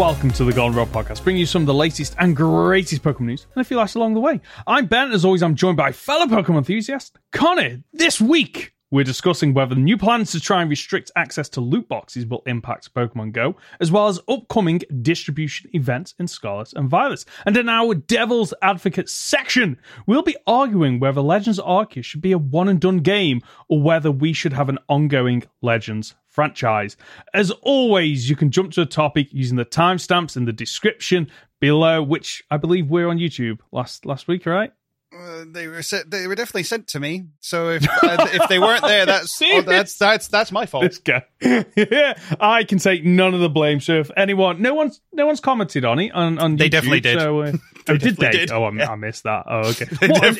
Welcome to the Golden Rod Podcast, bringing you some of the latest and greatest Pokemon news and a few laughs along the way. I'm Ben, as always I'm joined by fellow Pokemon enthusiast, Connor. This week we're discussing whether the new plans to try and restrict access to loot boxes will impact Pokemon Go, as well as upcoming distribution events in Scarlet and Violet. And in our Devil's Advocate section, we'll be arguing whether Legends Arceus should be a one-and-done game, or whether we should have an ongoing Legends franchise. As always, you can jump to a topic using the timestamps in the description below, which I believe we're on YouTube last week, right? They were definitely sent to me. So if they weren't there, that's my fault. This guy. Yeah, I can take none of the blame. So if anyone, no one's commented on it on they YouTube, definitely did. So, they did they? Did. Oh, I missed that. Oh, okay.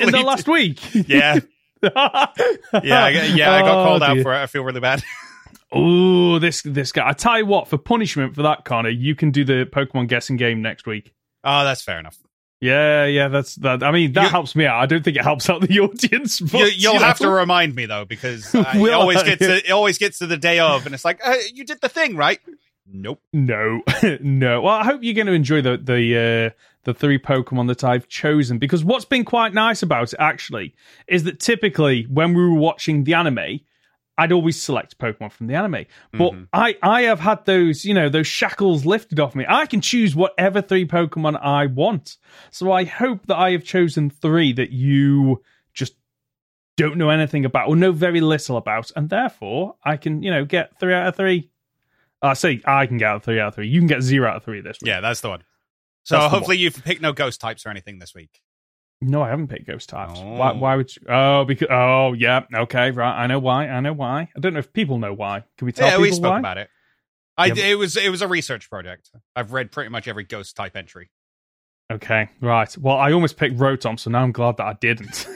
In the last week? Yeah. I got called out for it. I feel really bad. Oh, this guy. I tell you what, for punishment for that, Connor, you can do the Pokemon guessing game next week. Oh, that's fair enough. Yeah, that's that. I mean, that helps me out. I don't think it helps out the audience. But, you'll have to remind me though, because it always gets to the day of, and it's like, you did the thing, right? Nope. No. Well, I hope you're going to enjoy the three Pokemon that I've chosen, because what's been quite nice about it actually is that typically when we were watching the anime, I'd always select Pokemon from the anime. But I have had those shackles lifted off me. I can choose whatever three Pokemon I want. So I hope that I have chosen three that you just don't know anything about or know very little about. And therefore, I can, get 3 out of 3. I say I can get 3 out of 3. You can get 0 out of 3 this week. Yeah, that's the one. So hopefully you've picked no ghost types or anything this week. No, I haven't picked ghost types. Oh. Why would you? Oh, because. Oh, yeah. Okay, right. I know why. I don't know if people know why. Can we tell people why? Yeah, we spoke about it. It was a research project. I've read pretty much every ghost type entry. Okay, right. Well, I almost picked Rotom, so now I'm glad that I didn't.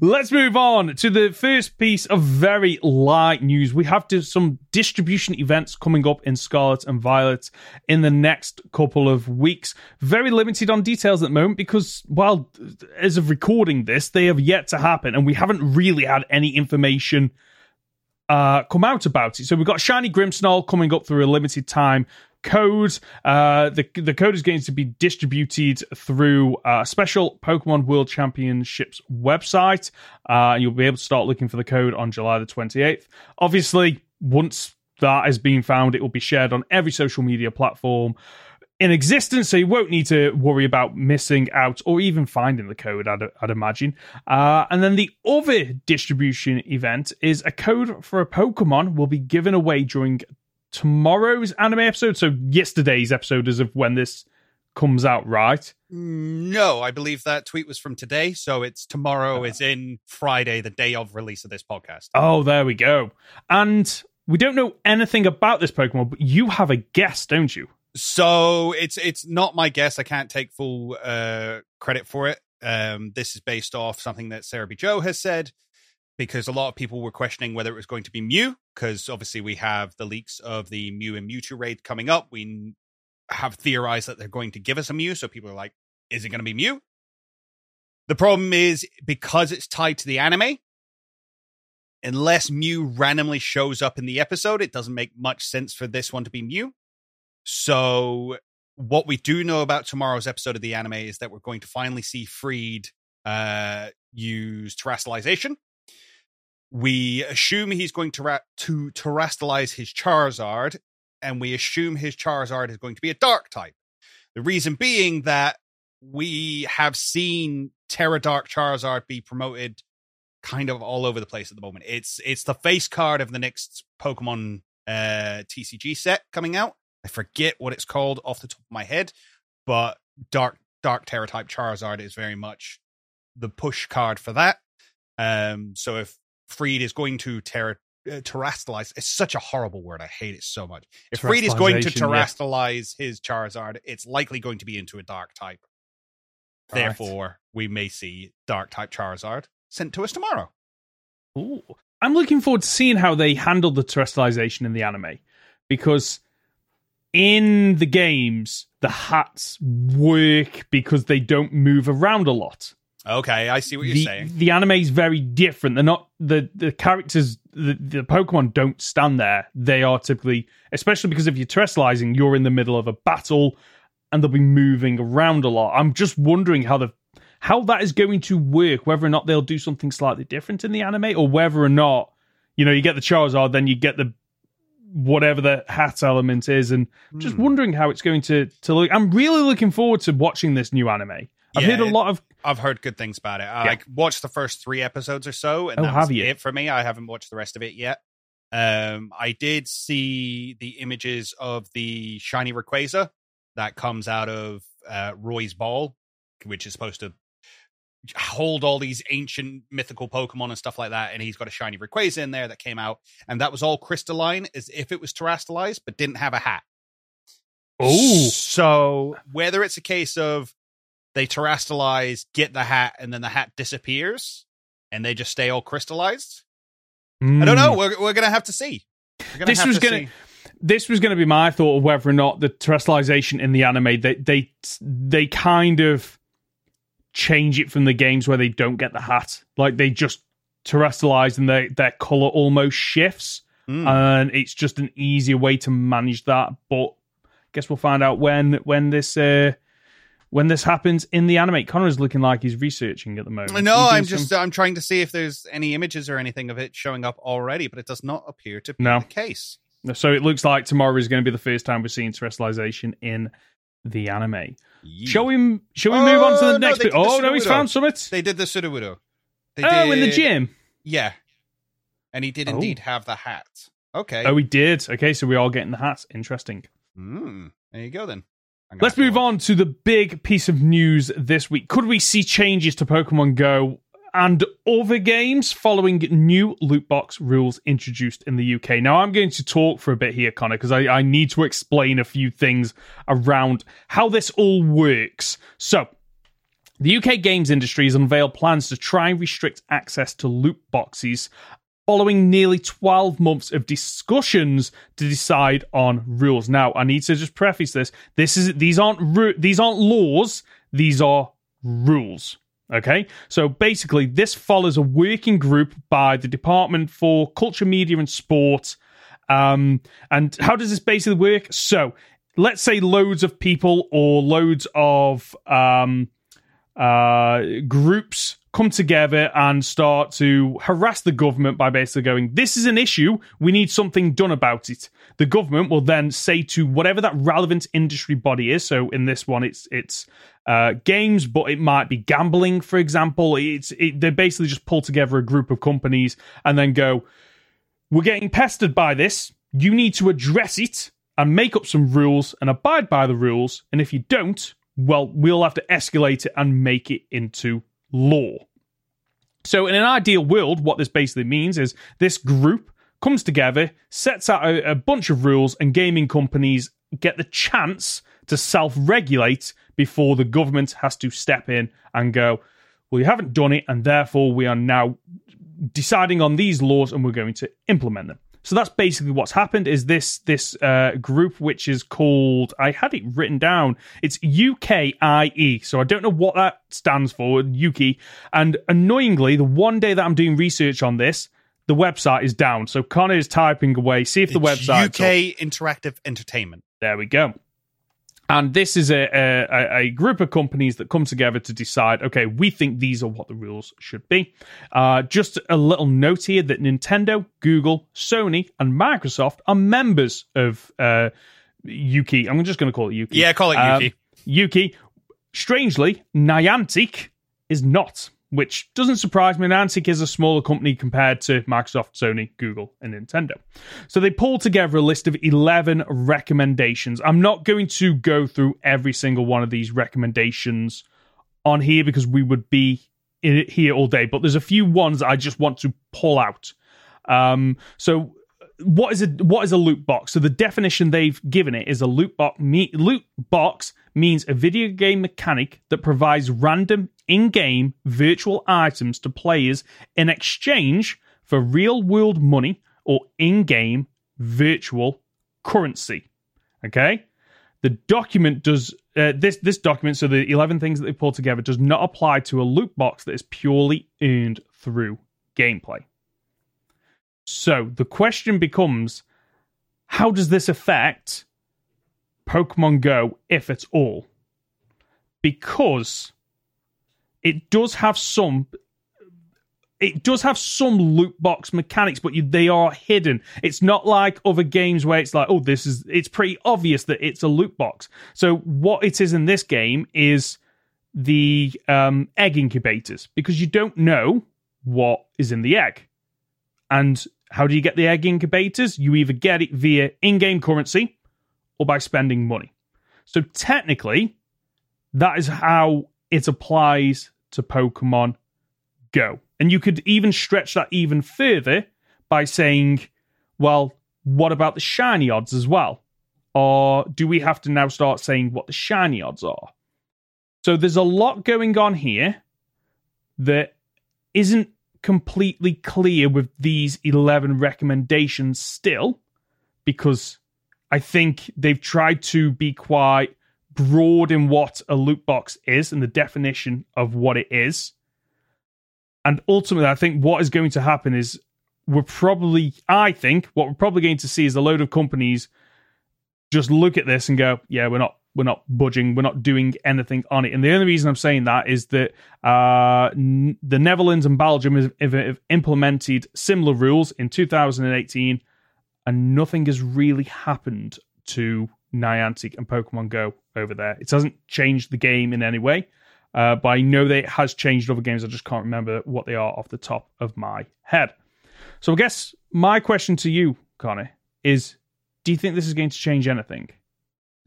Let's move on to the first piece of very light news. We have some distribution events coming up in Scarlet and Violet in the next couple of weeks. Very limited on details at the moment because, well, as of recording this, they have yet to happen, and we haven't really had any information come out about it. So we've got Shiny Grimmsnarl coming up through a limited time code. The code is going to be distributed through a special Pokemon World Championships website. You'll be able to start looking for the code on July the 28th. Obviously, once that has been found, it will be shared on every social media platform in existence, so you won't need to worry about missing out or even finding the code, I'd imagine. And then the other distribution event is a code for a Pokemon will be given away during tomorrow's anime episode, so yesterday's episode as of when this comes out, right? No, I believe that tweet was from today, so it's tomorrow is in Friday, the day of release of this podcast. Oh, there we go. And we don't know anything about this Pokemon, but you have a guess, don't you? So it's not my guess. I can't take full credit for it. This is based off something that Sarah B. Joe has said, because a lot of people were questioning whether it was going to be Mew, because obviously we have the leaks of the Mew and Mewtwo raid coming up. We have theorized that they're going to give us a Mew, so people are like, is it going to be Mew? The problem is, because it's tied to the anime, unless Mew randomly shows up in the episode, it doesn't make much sense for this one to be Mew. So what we do know about tomorrow's episode of the anime is that we're going to finally see Freed use Terastalization. We assume he's going to terastalize his Charizard, and we assume his Charizard is going to be a dark type. The reason being that we have seen Terra Dark Charizard be promoted kind of all over the place at the moment. It's the face card of the next Pokemon TCG set coming out. I forget what it's called off the top of my head, but dark Terra type Charizard is very much the push card for that. So if Freed is going to terastalize. It's such a horrible word. I hate it so much. If Freed is going to terastalize his Charizard, it's likely going to be into a dark type. All therefore, right. We may see dark type Charizard sent to us tomorrow. Ooh. I'm looking forward to seeing how they handled the terastalization in the anime, because in the games, the hats work because they don't move around a lot. Okay, I see what you're saying. The anime is very different. They're not the characters the Pokemon don't stand there. They are typically, especially because if you're terrestrializing, you're in the middle of a battle and they'll be moving around a lot. I'm just wondering how that is going to work, whether or not they'll do something slightly different in the anime, or whether or not, you know, you get the Charizard, then you get the whatever the hat element is, and just wondering how it's going to look. I'm really looking forward to watching this new anime. I've heard good things about it. I watched the first 3 episodes or so, and that was it for me. I haven't watched the rest of it yet. I did see the images of the Shiny Rayquaza that comes out of Roy's Ball, which is supposed to hold all these ancient mythical Pokemon and stuff like that, and he's got a Shiny Rayquaza in there that came out, and that was all crystalline, as if it was terastalized, but didn't have a hat. Oh, so whether it's a case of they terastalize, get the hat, and then the hat disappears, and they just stay all crystallized. I don't know. We're gonna have to see. This was gonna be my thought of whether or not the terastalization in the anime they kind of change it from the games where they don't get the hat, like they just terrestrialize and their color almost shifts, and it's just an easier way to manage that. But I guess we'll find out when this happens in the anime. Connor's looking like he's researching at the moment. No, I'm trying to see if there's any images or anything of it showing up already, but it does not appear to be the case. So it looks like tomorrow is going to be the first time we're seeing terrestrialization in the anime. Yeah. Shall we move on to the next bit? Oh, no, he's found something. They did the Sudowoodo. In the gym? Yeah. And he did indeed have the hat. Okay. Oh, he did. Okay, so we're all getting the hats. Interesting. There you go, then. Let's move on to the big piece of news this week. Could we see changes to Pokemon Go and other games following new loot box rules introduced in the UK? Now, I'm going to talk for a bit here, Connor, because I need to explain a few things around how this all works. So, the UK games industry has unveiled plans to try and restrict access to loot boxes following nearly 12 months of discussions to decide on rules. Now, I need to just preface this. These aren't laws. These are rules. Okay, so basically this follows a working group by the Department for Culture, Media and Sport. And how does this basically work? So let's say loads of people or loads of groups come together and start to harass the government by basically going, this is an issue, we need something done about it. The government will then say to whatever that relevant industry body is, so in this one it's games, but it might be gambling, for example. They basically just pull together a group of companies and then go, we're getting pestered by this, you need to address it and make up some rules and abide by the rules, and if you don't, well, we'll have to escalate it and make it into law. So in an ideal world, what this basically means is this group comes together, sets out a bunch of rules, and gaming companies get the chance to self-regulate before the government has to step in and go, well, you haven't done it, and therefore we are now deciding on these laws and we're going to implement them. So that's basically what's happened, is this group, which is called, I had it written down, it's UKIE, so I don't know what that stands for, Yuki. And annoyingly, the one day that I'm doing research on this, the website is down. So Connor is typing away, see if the website's UK up. Interactive Entertainment. There we go. And this is a group of companies that come together to decide, okay, we think these are what the rules should be. Just a little note here that Nintendo, Google, Sony, and Microsoft are members of Yuki. I'm just going to call it Yuki. Yeah, call it Yuki. Yuki. Strangely, Niantic is not, which doesn't surprise me. Niantic is a smaller company compared to Microsoft, Sony, Google, and Nintendo. So they pulled together a list of 11 recommendations. I'm not going to go through every single one of these recommendations on here because we would be in it here all day, but there's a few ones that I just want to pull out. So what is a loot box? So the definition they've given it is a loot box means a video game mechanic that provides random in-game virtual items to players in exchange for real-world money or in-game virtual currency. Okay? The document does this document, so the 11 things that they pulled together, does not apply to a loot box that is purely earned through gameplay. So the question becomes, how does this affect Pokemon Go, if at all? Because it does have some... It does have some loot box mechanics, but they are hidden. It's not like other games where it's like, oh, this is... It's pretty obvious that it's a loot box. So what it is in this game is the egg incubators, because you don't know what is in the egg. And how do you get the egg incubators? You either get it via in-game currency or by spending money. So technically, that is how it applies to Pokemon Go. And you could even stretch that even further by saying, well, what about the shiny odds as well? Or do we have to now start saying what the shiny odds are? So there's a lot going on here that isn't completely clear with these 11 recommendations still, because I think they've tried to be quite broad in what a loot box is and the definition of what it is. And ultimately, I think what is going to happen is what we're probably going to see is a load of companies just look at this and go, yeah, we're not budging, we're not doing anything on it. And the only reason I'm saying that is that the Netherlands and Belgium have implemented similar rules in 2018, and nothing has really happened to Niantic and Pokemon Go over there. It hasn't changed the game in any way. But I know that it has changed other games. I just can't remember what they are off the top of my head. So I guess my question to you, Connor, is do you think this is going to change anything?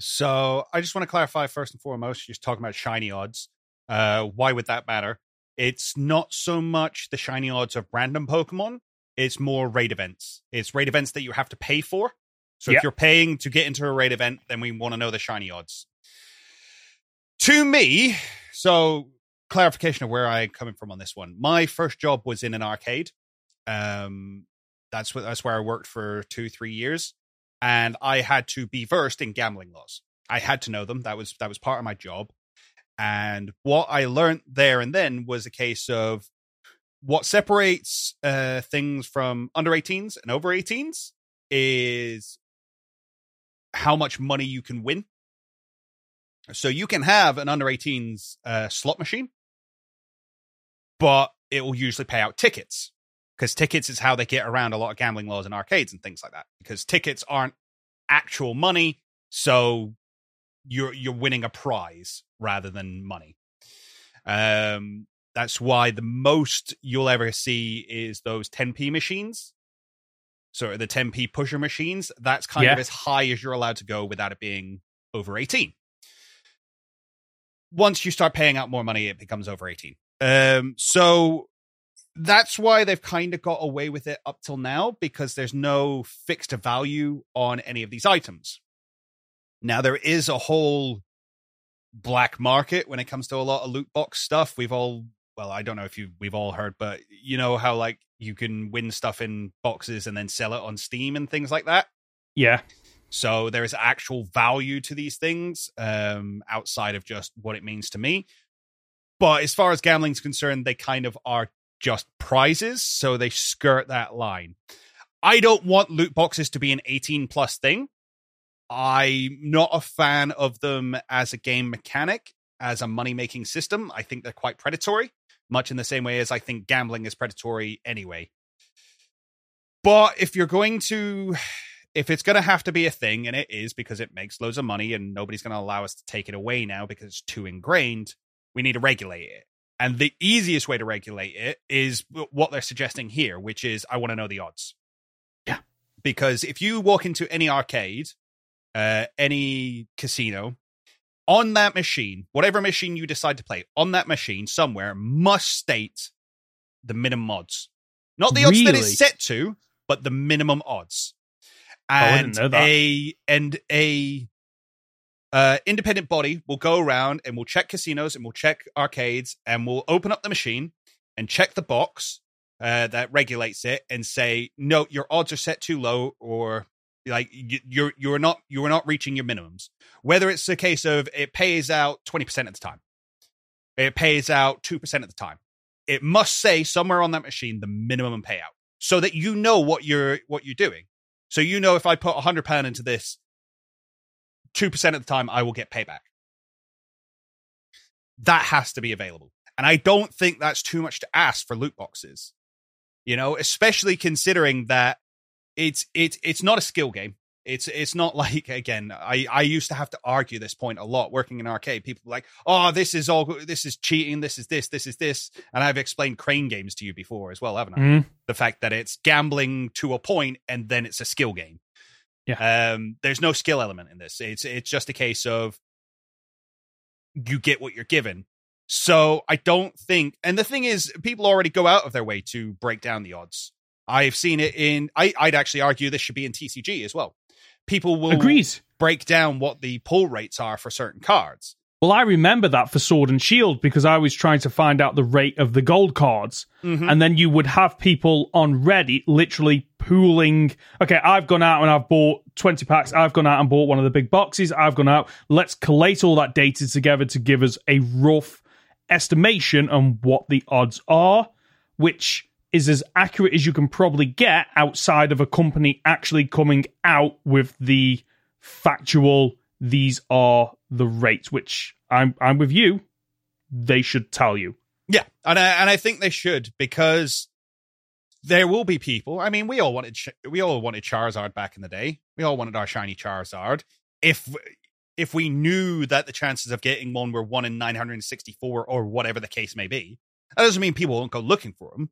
So I just want to clarify first and foremost, you're just talking about shiny odds. Why would that matter? It's not so much the shiny odds of random Pokemon. It's more raid events. It's raid events that you have to pay for. So If you're paying to get into a raid event, then we want to know the shiny odds. To me... So, clarification of where I'm coming from on this one. My first job was in an arcade. That's where I worked for 2-3 years, and I had to be versed in gambling laws. I had to know them. That was part of my job. And what I learned there and then was a case of what separates things from under 18s and over 18s is how much money you can win. So you can have an under 18s slot machine, but it will usually pay out tickets, because tickets is how they get around a lot of gambling laws in arcades and things like that, because tickets aren't actual money. So you're winning a prize rather than money. That's why the most you'll ever see is those 10p machines. So the 10p pusher machines, that's kind of as high as you're allowed to go without it being over 18. Once you start paying out more money, it becomes over 18. So that's why they've kind of got away with it up till now, because there's no fixed value on any of these items. Now, there is a whole black market when it comes to a lot of loot box stuff. We've all heard, but you know how like you can win stuff in boxes and then sell it on Steam and things like that? Yeah. So there is actual value to these things outside of just what it means to me. But as far as gambling is concerned, they kind of are just prizes. So they skirt that line. I don't want loot boxes to be an 18 plus thing. I'm not a fan of them as a game mechanic, as a money making system. I think they're quite predatory, much in the same way as I think gambling is predatory anyway. But if it's going to have to be a thing, and it is, because it makes loads of money and nobody's going to allow us to take it away now because it's too ingrained, we need to regulate it. And the easiest way to regulate it is what they're suggesting here, which is, I want to know the odds. Yeah. Because if you walk into any arcade, any casino, on that machine, whatever machine you decide to play, on that machine somewhere must state the minimum odds. Not the odds that it's set to, but the minimum odds. And an independent body will go around and will check casinos and will check arcades and will open up the machine and check the box that regulates it and say, no, your odds are set too low, or like you're not reaching your minimums. Whether it's a case of it pays out 20% of the time, it pays out 2% of the time, it must say somewhere on that machine the minimum payout. so that you know what you're doing. So you know if I put £100 into this, 2% of the time I will get payback. That has to be available. And I don't think that's too much to ask for loot boxes. You know, especially considering that it's not a skill game. It's not like, again, I used to have to argue this point a lot working in arcade. People were like, oh, this is cheating, this is this. And I've explained crane games to you before as well, haven't I? Mm. The fact that it's gambling to a point and then it's a skill game. Yeah. There's no skill element in this. It's just a case of you get what you're given. So I don't think, and the thing is, people already go out of their way to break down the odds. I've seen it in, I'd actually argue this should be in TCG as well. People will Agreed. Break down what the pull rates are for certain cards. Well, I remember that for Sword and Shield because I was trying to find out the rate of the gold cards. Mm-hmm. And then you would have people on Reddit literally pooling. Okay, I've gone out and I've bought 20 packs. I've gone out and bought one of the big boxes. I've gone out. Let's collate all that data together to give us a rough estimation on what the odds are, which is as accurate as you can probably get outside of a company actually coming out with the factual, these are the rates, which I'm with you, they should tell you. Yeah, and I think they should, because there will be people, I mean, we all wanted Charizard back in the day. We all wanted our shiny Charizard. If we knew that the chances of getting one were 1 in 964 or whatever the case may be, that doesn't mean people won't go looking for them.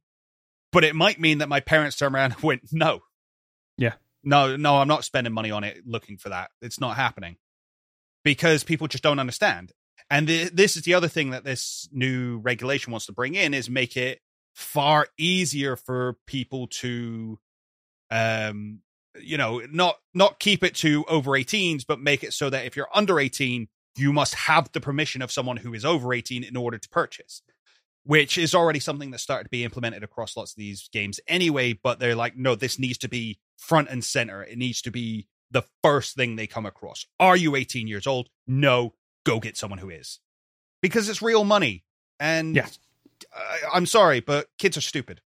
But it might mean that my parents turned around and went, no. Yeah. No, I'm not spending money on it looking for that. It's not happening. Because people just don't understand. And this is the other thing that this new regulation wants to bring in, is make it far easier for people to, not keep it to over 18s, but make it so that if you're under 18, you must have the permission of someone who is over 18 in order to purchase. Which is already something that started to be implemented across lots of these games anyway, but they're like, no, this needs to be front and center. It needs to be the first thing they come across. Are you 18 years old? No, go get someone who is. Because it's real money. And yeah. I'm sorry, but kids are stupid.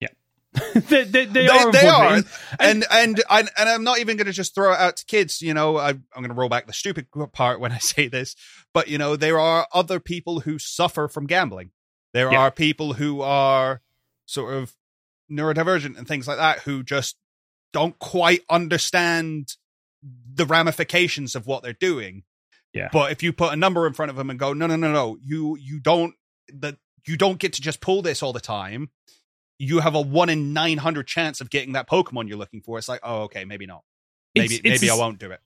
Yeah. They are. And I'm not even going to just throw it out to kids. You know, I'm going to roll back the stupid part when I say this, but you know, there are other people who suffer from gambling. There are people who are sort of neurodivergent and things like that who just don't quite understand the ramifications of what they're doing. Yeah. But if you put a number in front of them and go, no, you don't get to just pull this all the time. You have a 1 in 900 chance of getting that Pokemon you're looking for. It's like, oh, okay, maybe not. Maybe I won't do it.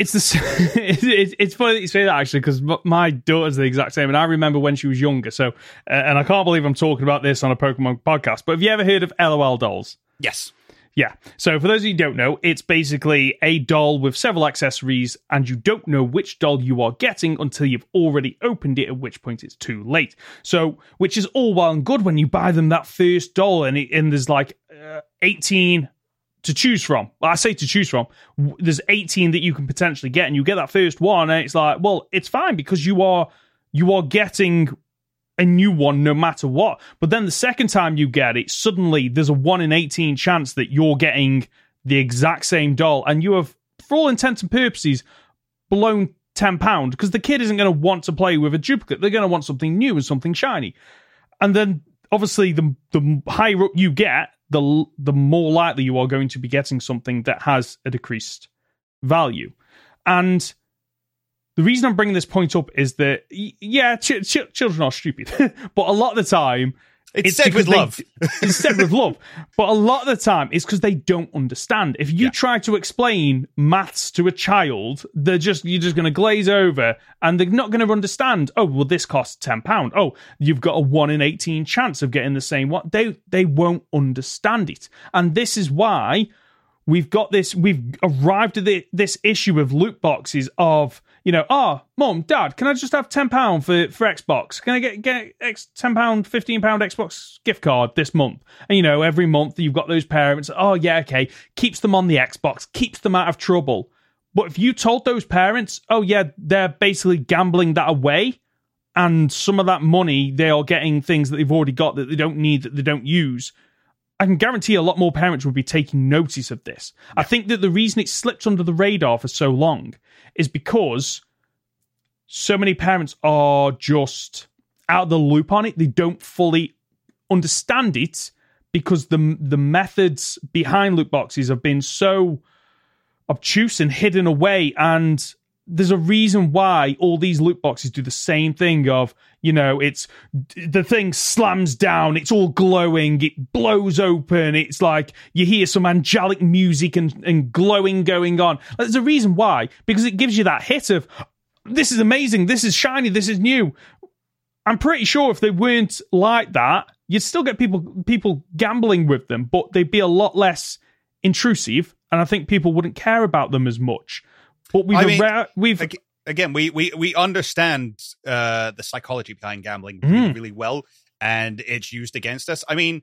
It's funny that you say that, actually, because my daughter's the exact same, and I remember when she was younger. So, and I can't believe I'm talking about this on a Pokemon podcast, but have you ever heard of LOL dolls? Yes. Yeah. So for those of you who don't know, it's basically a doll with several accessories, and you don't know which doll you are getting until you've already opened it, at which point it's too late. So, which is all well and good when you buy them that first doll, and there's like 18... to choose from. Well, I say to choose from. There's 18 that you can potentially get, and you get that first one, and it's like, well, it's fine because you are getting a new one no matter what. But then the second time you get it, suddenly there's a 1 in 18 chance that you're getting the exact same doll, and you have, for all intents and purposes, blown £10 because the kid isn't going to want to play with a duplicate. They're going to want something new and something shiny. And then, obviously, the higher up you get, the more likely you are going to be getting something that has a decreased value. And the reason I'm bringing this point up is that, yeah, children are stupid, but a lot of the time... It's said with love. But a lot of the time, it's because they don't understand. If you try to explain maths to a child, you're just going to glaze over, and they're not going to understand. Oh, well, this costs £10. Oh, you've got a 1 in 18 chance of getting the same one. They won't understand it. And this is why we've got this. We've arrived at this issue of loot boxes of... You know, Mum, Dad, can I just have £10 for Xbox? Can I get £10, £15 Xbox gift card this month? And, you know, every month you've got those parents, oh, yeah, okay, keeps them on the Xbox, keeps them out of trouble. But if you told those parents, oh, yeah, they're basically gambling that away, and some of that money, they are getting things that they've already got that they don't need, that they don't use, I can guarantee a lot more parents would be taking notice of this. Yeah. I think that the reason it slipped under the radar for so long is because so many parents are just out of the loop on it. They don't fully understand it because the methods behind loot boxes have been so obtuse and hidden away. And there's a reason why all these loot boxes do the same thing of, you know, it's the thing slams down, it's all glowing, it blows open, it's like you hear some angelic music and glowing going on. There's a reason why, because it gives you that hit of, this is amazing, this is shiny, this is new. I'm pretty sure if they weren't like that, you'd still get people gambling with them, but they'd be a lot less intrusive, and I think people wouldn't care about them as much. But we understand the psychology behind gambling really, really well, and it's used against us. I mean,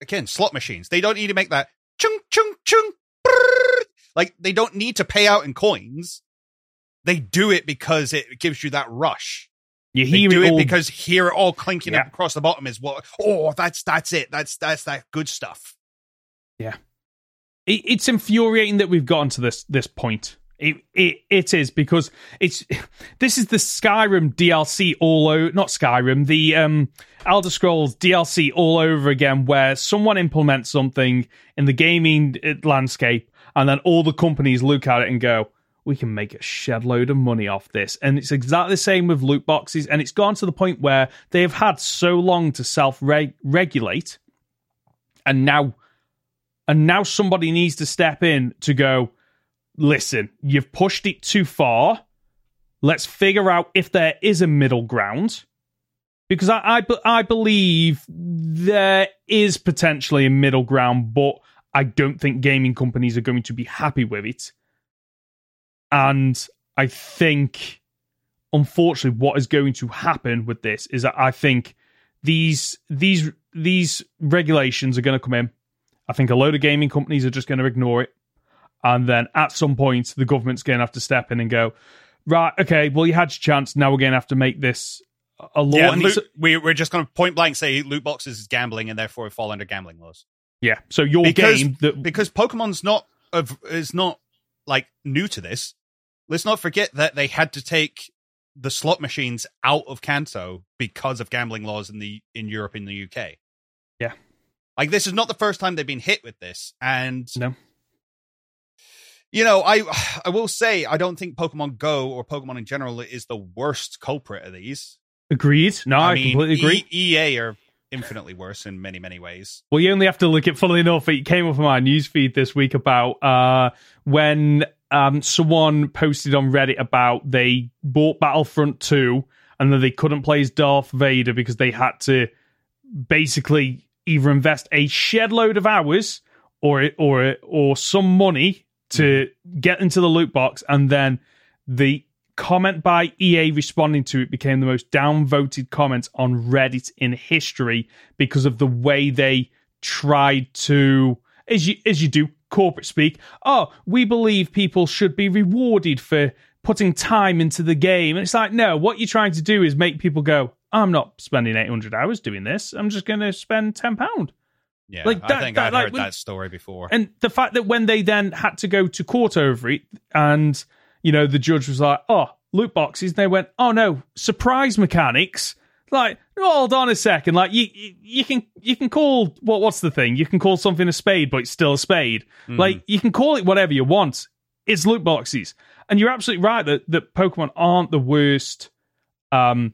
again, slot machines, they don't need to make that chung, chung, chung, brrr. Like, they don't need to pay out in coins. They do it because it gives you that rush. Because hear it all clinking up across the bottom is what, that's it. That's that good stuff. Yeah. It's infuriating that we've gotten to this point. It is, because this is the Skyrim DLC Elder Scrolls DLC all over again, where someone implements something in the gaming landscape and then all the companies look at it and go, we can make a shed load of money off this. And it's exactly the same with loot boxes, and it's gone to the point where they've had so long to self-regulate, and now somebody needs to step in to go, listen, you've pushed it too far. Let's figure out if there is a middle ground. Because I believe there is potentially a middle ground, but I don't think gaming companies are going to be happy with it. And I think, unfortunately, what is going to happen with this is that I think these regulations are going to come in. I think a load of gaming companies are just going to ignore it. And then at some point, the government's going to have to step in and go, right, okay, well, you had your chance. Now we're going to have to make this a law. Yeah, we're just going to point blank say loot boxes is gambling and therefore fall under gambling laws. Yeah, so because Pokemon's not like new to this. Let's not forget that they had to take the slot machines out of Kanto because of gambling laws in Europe and the UK. Yeah, like this is not the first time they've been hit with this, and no. You know, I will say, I don't think Pokemon Go or Pokemon in general is the worst culprit of these. Agreed. No, I completely agree. EA are infinitely worse in many, many ways. Well, you only have to look at, funnily enough, it came up on my newsfeed this week about when someone posted on Reddit about they bought Battlefront 2 and then they couldn't play as Darth Vader because they had to basically either invest a shed load of hours or some money to get into the loot box, and then the comment by EA responding to it became the most downvoted comment on Reddit in history because of the way they tried to, as you do, corporate speak. Oh, we believe people should be rewarded for putting time into the game. And it's like, no, what you're trying to do is make people go, I'm not spending 800 hours doing this. I'm just going to spend £10. Yeah, like that, I think I've heard that story before. And the fact that when they then had to go to court over it, and, you know, the judge was like, oh, loot boxes, and they went, oh, no, surprise mechanics. Like, hold on a second. Like, you can call, what's the thing? You can call something a spade, but it's still a spade. Mm. Like, you can call it whatever you want. It's loot boxes. And you're absolutely right that Pokemon aren't the worst, the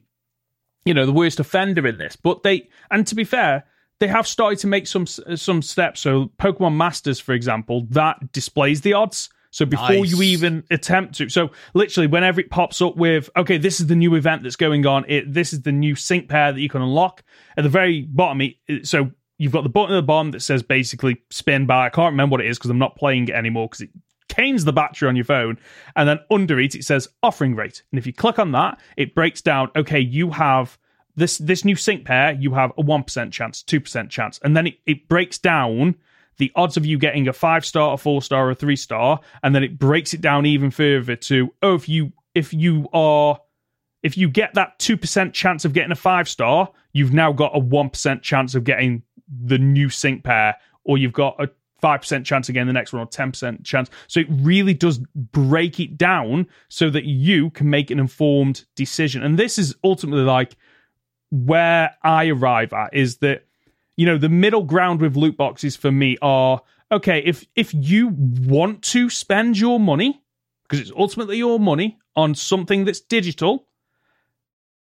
worst offender in this. But to be fair, they have started to make some steps. So Pokemon Masters, for example, that displays the odds. So before you even attempt to... So literally, whenever it pops up with, okay, this is the new event that's going on, this is the new sync pair that you can unlock, at the very bottom, so you've got the button at the bottom that says basically spin by. I can't remember what it is because I'm not playing it anymore because it canes the battery on your phone. And then under it says offering rate. And if you click on that, it breaks down, okay, you have... This new sync pair, you have a 1% chance, 2% chance. And then it breaks down the odds of you getting a 5-star, a 4-star, or a 3-star, and then it breaks it down even further to, oh, if you get that 2% chance of getting a 5-star, you've now got a 1% chance of getting the new sync pair or you've got a 5% chance again the next one, or 10% chance. So it really does break it down so that you can make an informed decision. And this is ultimately like where I arrive at, is that, you know, the middle ground with loot boxes for me are, okay, if you want to spend your money, because it's ultimately your money, on something that's digital,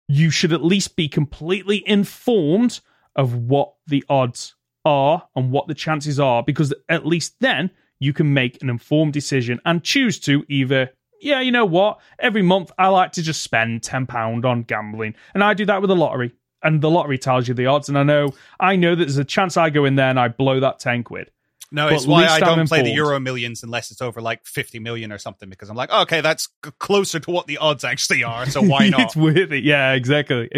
you should at least be completely informed of what the odds are and what the chances are, because at least then you can make an informed decision and choose to either, yeah, you know what, every month I like to just spend £10 on gambling. And I do that with the lottery, and the lottery tells you the odds, and I know that there's a chance I go in there and I blow that 10 quid. No, but it's why I don't play the Euro Millions unless it's over like 50 million or something, because I'm like, okay, that's closer to what the odds actually are, so why not? It's worth it. Yeah, exactly.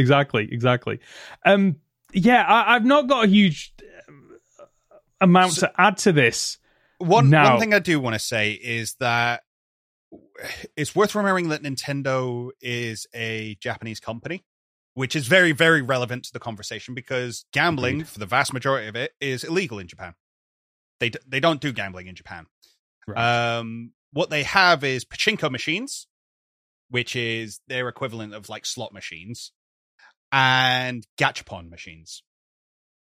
I've not got a huge amount to add to this. One thing I do want to say is that it's worth remembering that Nintendo is a Japanese company, which is very, very relevant to the conversation, because gambling, for the vast majority of it, is illegal in Japan. They don't do gambling in Japan. Right. What they have is pachinko machines, which is their equivalent of like slot machines, and gachapon machines.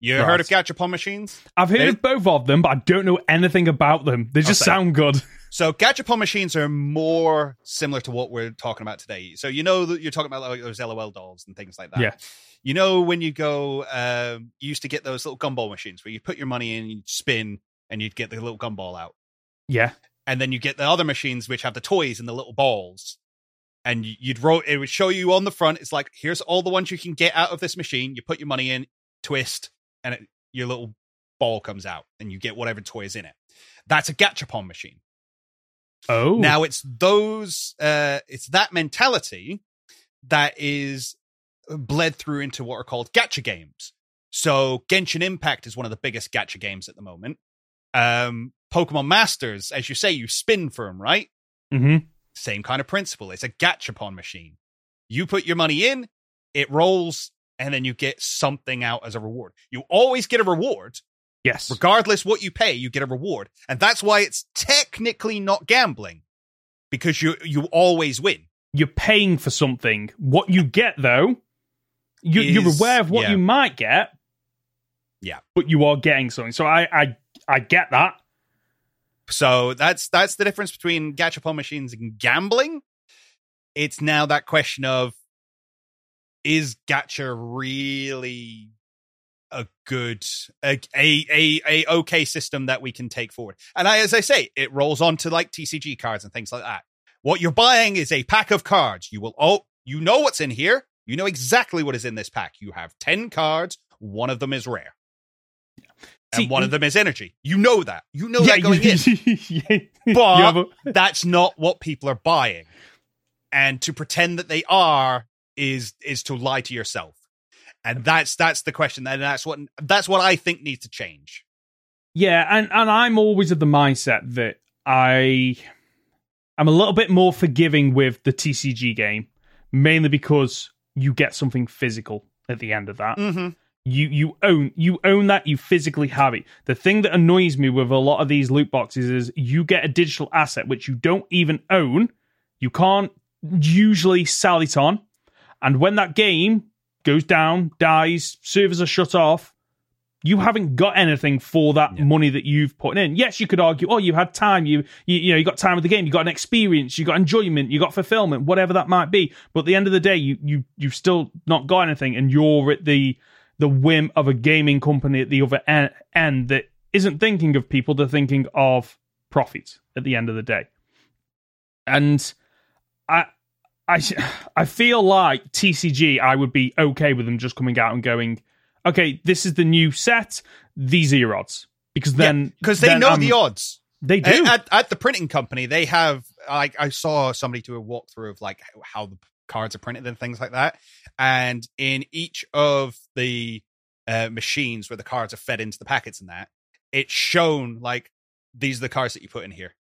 You heard of gachapon machines? I've heard of both of them, but I don't know anything about them. They just sound good. So gachapon machines are more similar to what we're talking about today. So you know that you're talking about like those LOL dolls and things like that. Yeah. You know when you go, you used to get those little gumball machines where you put your money in, you'd spin, and you'd get the little gumball out. Yeah. And then you get the other machines which have the toys and the little balls. And it would show you on the front, it's like, here's all the ones you can get out of this machine. You put your money in, twist, and your little ball comes out, and you get whatever toy is in it. That's a gachapon machine. Oh. Now, it's those, it's that mentality that is bled through into what are called gacha games. So Genshin Impact is one of the biggest gacha games at the moment. Pokemon Masters, as you say, you spin for them, right? Mm-hmm. Same kind of principle. It's a gachapon machine. You put your money in, it rolls, and then you get something out as a reward. You always get a reward. Yes. Regardless what you pay, you get a reward. And that's why it's technically not gambling, because you always win. You're paying for something. What you get, though, you're aware of what you might get. Yeah. But you are getting something. So I get that. So that's the difference between gachapon machines and gambling. It's now that question of, is gacha really a good, a okay system that we can take forward? And as I say, it rolls onto like TCG cards and things like that. What you're buying is a pack of cards. You know what's in here. You know exactly what is in this pack. You have 10 cards. One of them is rare. Yeah. And one of them is energy. You know that. You know that going in. Yeah. But that's not what people are buying. And to pretend that they are is to lie to yourself. And that's the question, and that's what I think needs to change. Yeah, and I'm always of the mindset that I'm a little bit more forgiving with the TCG game, mainly because you get something physical at the end of that. Mm-hmm. You own that, you physically have it. The thing that annoys me with a lot of these loot boxes is you get a digital asset which you don't even own. You can't usually sell it on. And when that game goes down, dies, servers are shut off, you haven't got anything for that money that you've put in. Yes, you could argue, oh, you had time, you got time with the game, you got an experience, you got enjoyment, you got fulfillment, whatever that might be. But at the end of the day, you've still not got anything, and you're at the whim of a gaming company at the other end that isn't thinking of people, they're thinking of profit at the end of the day. And I feel like TCG, I would be okay with them just coming out and going, okay, this is the new set, these are your odds. Because then... Because they know the odds. They do. At the printing company, they have... Like, I saw somebody do a walkthrough of like how the cards are printed and things like that. And in each of the machines where the cards are fed into the packets and that, it's shown like, these are the cards that you put in here.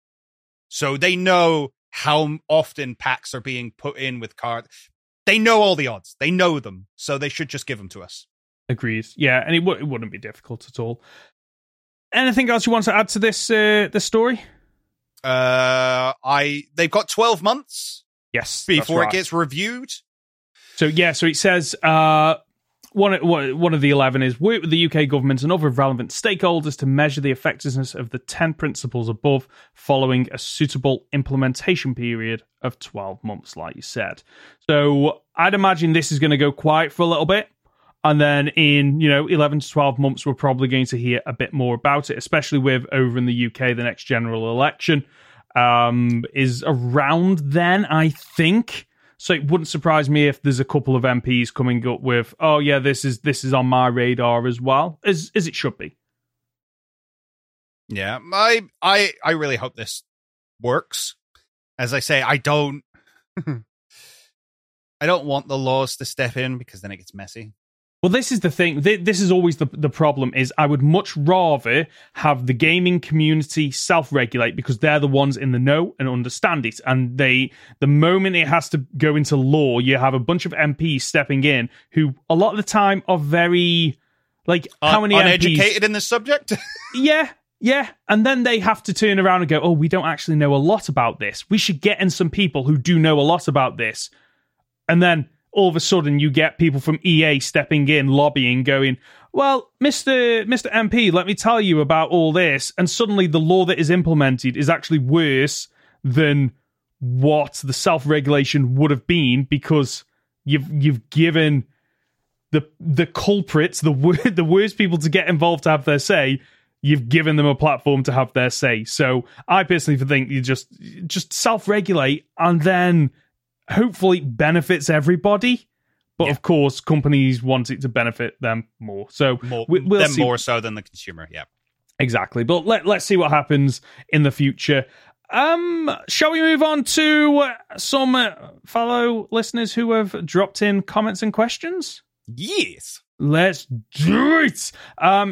So they know how often packs are being put in with cards. They know all the odds. They know them. So they should just give them to us. Agrees. Yeah, and it wouldn't be difficult at all. Anything else you want to add to this this story? They've got 12 months. Yes, before it gets reviewed. So yeah, so it says one of the 11 is work with the UK government and other relevant stakeholders to measure the effectiveness of the 10 principles above, following a suitable implementation period of 12 months, like you said. So I'd imagine this is going to go quiet for a little bit. And then in, 11 to 12 months, we're probably going to hear a bit more about it, especially with over in the UK, the next general election is around then, I think. So it wouldn't surprise me if there's a couple of MPs coming up with, oh, yeah, this is on my radar as well, as it should be. Yeah, I really hope this works. As I say, I don't want the laws to step in because then it gets messy. Well, this is the thing. This is always the problem, is I would much rather have the gaming community self-regulate because they're the ones in the know and understand it. And the moment it has to go into law, you have a bunch of MPs stepping in who a lot of the time are very, how many uneducated MPs in this subject? Yeah. And then they have to turn around and go, oh, we don't actually know a lot about this. We should get in some people who do know a lot about this. And then all of a sudden you get people from EA stepping in, lobbying, going, well, Mr. MP, let me tell you about all this. And suddenly the law that is implemented is actually worse than what the self-regulation would have been, because you've given the culprits, the worst people to get involved to have their say, you've given them a platform to have their say. So I personally think you just self-regulate, and then hopefully benefits everybody, but Of course companies want it to benefit them more. So we'll see. More so than the consumer. Yeah, exactly. But let's see what happens in the future. Shall we move on to some fellow listeners who have dropped in comments and questions? Yes. Let's do it.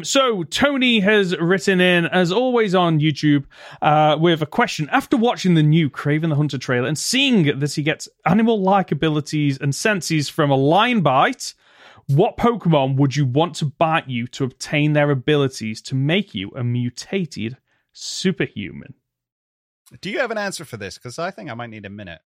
So Tony has written in, as always on YouTube, with a question. After watching the new Kraven the Hunter trailer and seeing that he gets animal-like abilities and senses from a lion bite, what Pokemon would you want to bite you to obtain their abilities to make you a mutated superhuman? Do you have an answer for this? Because I think I might need a minute.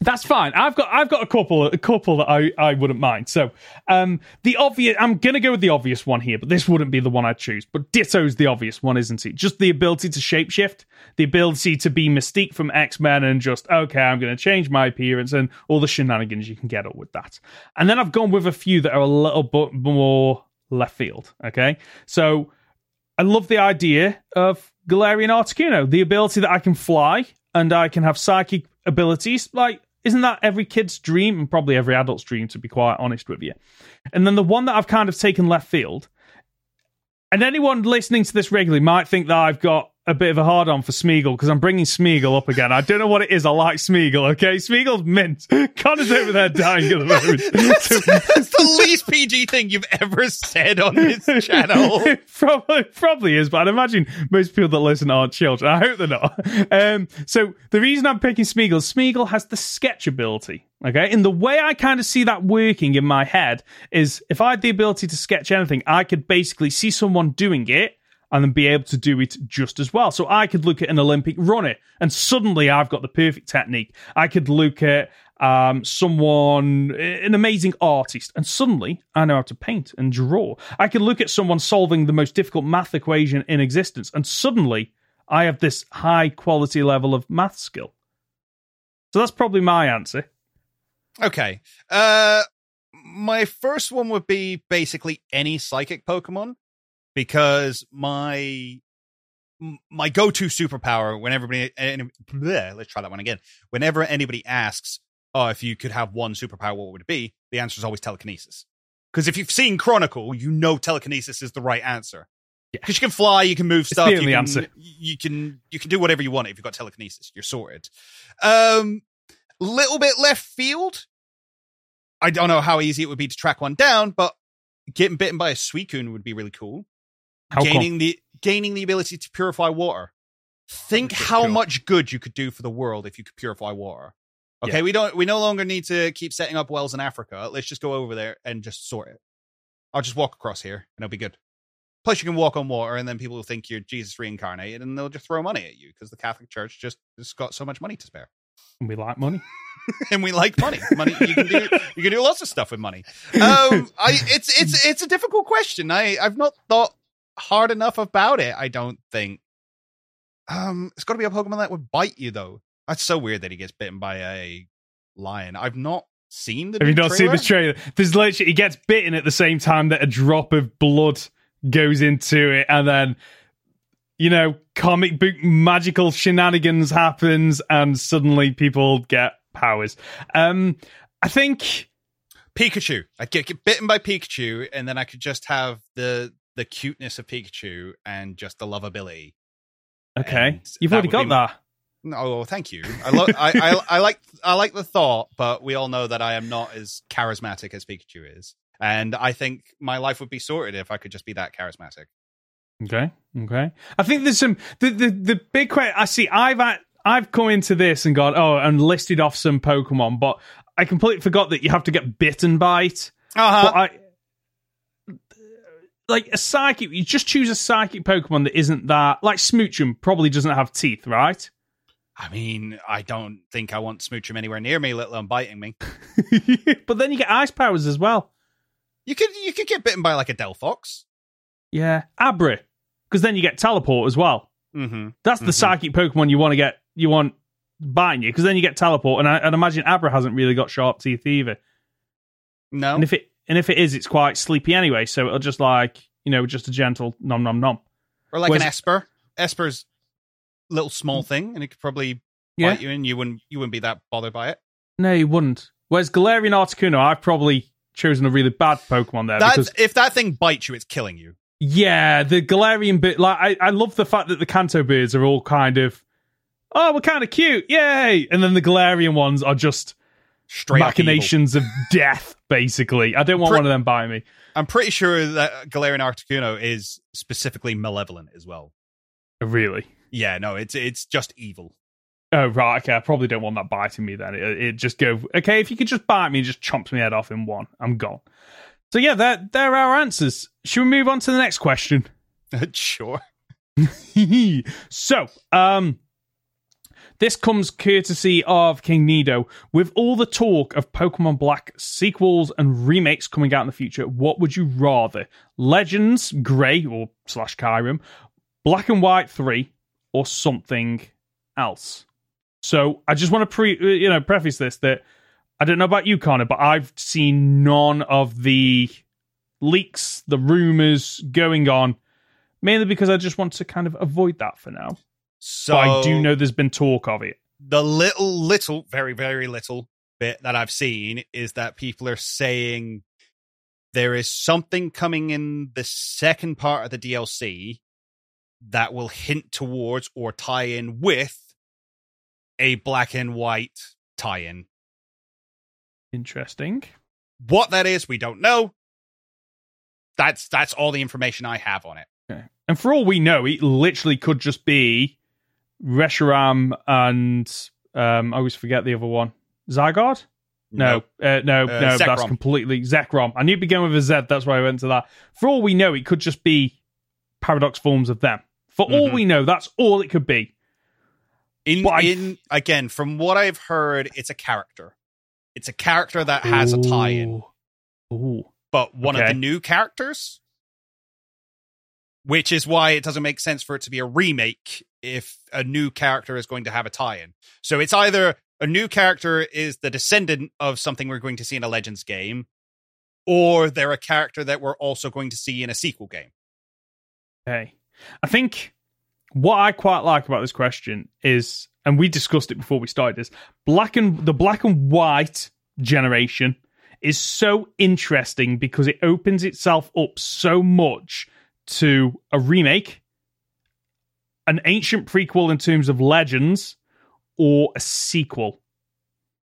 That's fine. I've got a couple that I wouldn't mind. So the obvious, I'm gonna go with the obvious one here, but this wouldn't be the one I choose. But Ditto's the obvious one, isn't it? Just the ability to shapeshift, the ability to be Mystique from X-Men, and just, okay, I'm gonna change my appearance and all the shenanigans you can get up with that. And then I've gone with a few that are a little bit more left field. Okay, so I love the idea of Galarian Articuno, the ability that I can fly and I can have psychic abilities. Isn't that every kid's dream, and probably every adult's dream, to be quite honest with you? And then the one that I've kind of taken left field, and anyone listening to this regularly might think that I've got a bit of a hard-on for Smeagol, because I'm bringing Smeagol up again. I don't know what it is. I like Smeagol, okay? Smeagol's mint. Connor's over there dying at the moment. That's the least PG thing you've ever said on this channel. It probably is, but I'd imagine most people that listen aren't children. I hope they're not. So the reason I'm picking Smeagol, Smeagol has the sketch ability, okay? And the way I kind of see that working in my head is, if I had the ability to sketch anything, I could basically see someone doing it and then be able to do it just as well. So I could look at an Olympic runner, and suddenly I've got the perfect technique. I could look at an amazing artist, and suddenly I know how to paint and draw. I could look at someone solving the most difficult math equation in existence, and suddenly I have this high-quality level of math skill. So that's probably my answer. Okay. My first one would be basically any psychic Pokemon, because my go-to superpower, whenever anybody asks, oh, if you could have one superpower, what would it be? The answer is always telekinesis. Because if you've seen Chronicle, you know telekinesis is the right answer. Because you can fly, you can move stuff, you can do whatever you want. If you've got telekinesis, you're sorted. Little bit left field. I don't know how easy it would be to track one down, but getting bitten by a Suicune would be really cool. Gaining the ability to purify water. Think how much good you could do for the world if you could purify water. Okay, yeah. We no longer need to keep setting up wells in Africa. Let's just go over there and just sort it. I'll just walk across here and it'll be good. Plus, you can walk on water, and then people will think you're Jesus reincarnated, and they'll just throw money at you because the Catholic Church just got so much money to spare. And we like money. And we like money. Money, you can do lots of stuff with money. It's a difficult question. I've not thought hard enough about it, I don't think. It's got to be a Pokemon that would bite you, though. That's so weird that he gets bitten by a lion. I've not seen the. Have you not seen this trailer? There's literally, he gets bitten at the same time that a drop of blood goes into it, and then, you know, comic book magical shenanigans happens, and suddenly people get powers. I think Pikachu. I'd get bitten by Pikachu, and then I could just have the cuteness of Pikachu and just the lovability. Okay, you've already got that. No, thank you. I like the thought, but we all know that I am not as charismatic as Pikachu is, and I think my life would be sorted if I could just be that charismatic. Okay. I think there's some the big question. I see. I've come into this and gone and listed off some Pokemon, but I completely forgot that you have to get bitten by it. Uh-huh. Like a psychic, you just choose a psychic Pokemon that isn't that. Like Smoochum probably doesn't have teeth, right? I mean, I don't think I want Smoochum anywhere near me, let alone biting me. But then you get ice powers as well. You could get bitten by like a Delphox. Yeah, Abra, because then you get teleport as well. Mm-hmm. That's the psychic Pokemon you want to get. You want biting you because then you get teleport, and I'd imagine Abra hasn't really got sharp teeth either. No, and if it is, it's quite sleepy anyway, so it'll just like, you know, just a gentle nom nom nom. Or like an Esper. Esper's little small thing, and it could probably bite you, and you wouldn't be that bothered by it. No, you wouldn't. Whereas Galarian Articuno, I've probably chosen a really bad Pokemon there. Because if that thing bites you, it's killing you. Yeah, the Galarian bit. Like, I love the fact that the Kanto birds are all kind of, oh, we're kind of cute, yay! And then the Galarian ones are just straight machinations of death, basically. I don't want one of them biting me. I'm pretty sure that Galarian Articuno is specifically malevolent as well. Really? Yeah, no, it's just evil. Oh, right, okay, I probably don't want that biting me then. It just go, okay, if you could just bite me, just chomps me head off in one. I'm gone. So yeah, they're our answers. Should we move on to the next question? Sure. So, this comes courtesy of King Nido. With all the talk of Pokemon Black sequels and remakes coming out in the future, what would you rather? Legends, Grey, or / Kyurem, Black and White 3, or something else? So I just want to preface this that I don't know about you, Connor, but I've seen none of the leaks, the rumors going on, mainly because I just want to kind of avoid that for now. So but I do know there's been talk of it. The little, very, very little bit that I've seen is that people are saying there is something coming in the second part of the DLC that will hint towards or tie in with a Black and White tie-in. Interesting. What that is, we don't know. That's all the information I have on it. Okay. And for all we know, it literally could just be Reshiram and I always forget the other one. Zygarde? No, that's completely Zekrom. I knew it began with a Z, that's why I went to that. For all we know, it could just be paradox forms of them. For all we know, that's all it could be. Again, from what I've heard, it's a character. It's a character that has a tie-in. Ooh. But one of the new characters, which is why it doesn't make sense for it to be a remake if a new character is going to have a tie-in. So it's either a new character is the descendant of something we're going to see in a Legends game, or they're a character that we're also going to see in a sequel game. Okay. I think what I quite like about this question is, and we discussed it before we started this, the Black and White generation is so interesting because it opens itself up so much to a remake, an ancient prequel in terms of Legends, or a sequel.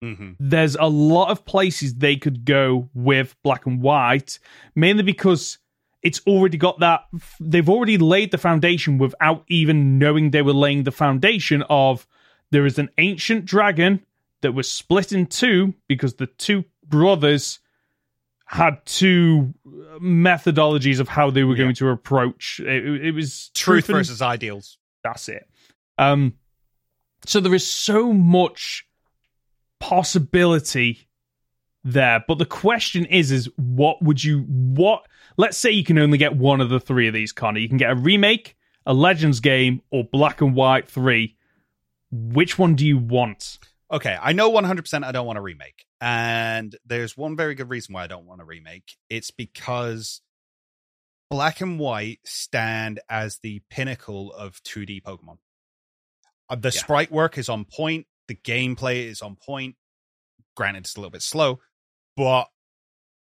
Mm-hmm. There's a lot of places they could go with Black and White, mainly because it's already got that. They've already laid the foundation without even knowing they were laying the foundation of there is an ancient dragon that was split in two because the two brothers had two methodologies of how they were going to approach it. It was truth versus ideals. That's it. So there is so much possibility there, but the question is what would you let's say you can only get one of the three of these, Connor. You can get a remake, a Legends game, or Black and White 3. Which one do you want? Okay, I know 100% I don't want a remake. And there's one very good reason why I don't want a remake. It's because Black and White stand as the pinnacle of 2D Pokemon. The sprite work is on point. The gameplay is on point. Granted, it's a little bit slow, but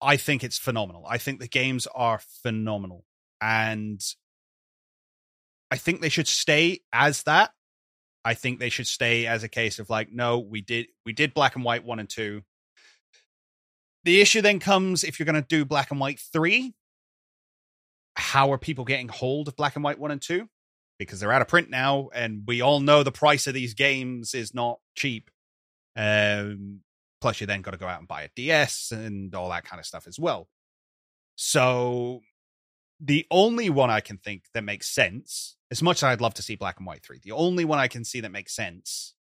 I think it's phenomenal. I think the games are phenomenal. And I think they should stay as that. I think they should stay as a case of like, no, we did Black and White 1 and 2. The issue then comes if you're going to do Black and White 3, how are people getting hold of Black and White 1 and 2? Because they're out of print now, and we all know the price of these games is not cheap. Plus, you then got to go out and buy a DS and all that kind of stuff as well. So the only one I can think that makes sense, as much as I'd love to see Black and White 3, the only one I can see that makes sense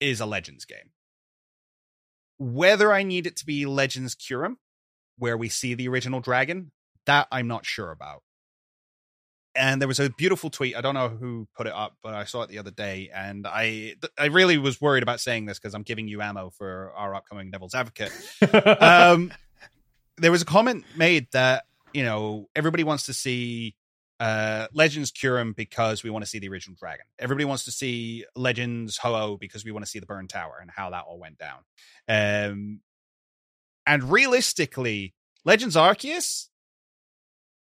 is a Legends game. Whether I need it to be Legends Kyurem, where we see the original dragon, that I'm not sure about. And there was a beautiful tweet. I don't know who put it up, but I saw it the other day. And I really was worried about saying this because I'm giving you ammo for our upcoming Devil's Advocate. There was a comment made that, you know, everybody wants to see Legends Kyurem because we want to see the original dragon. Everybody wants to see Legends Ho-Oh because we want to see the Burn Tower and how that all went down. And realistically, Legends Arceus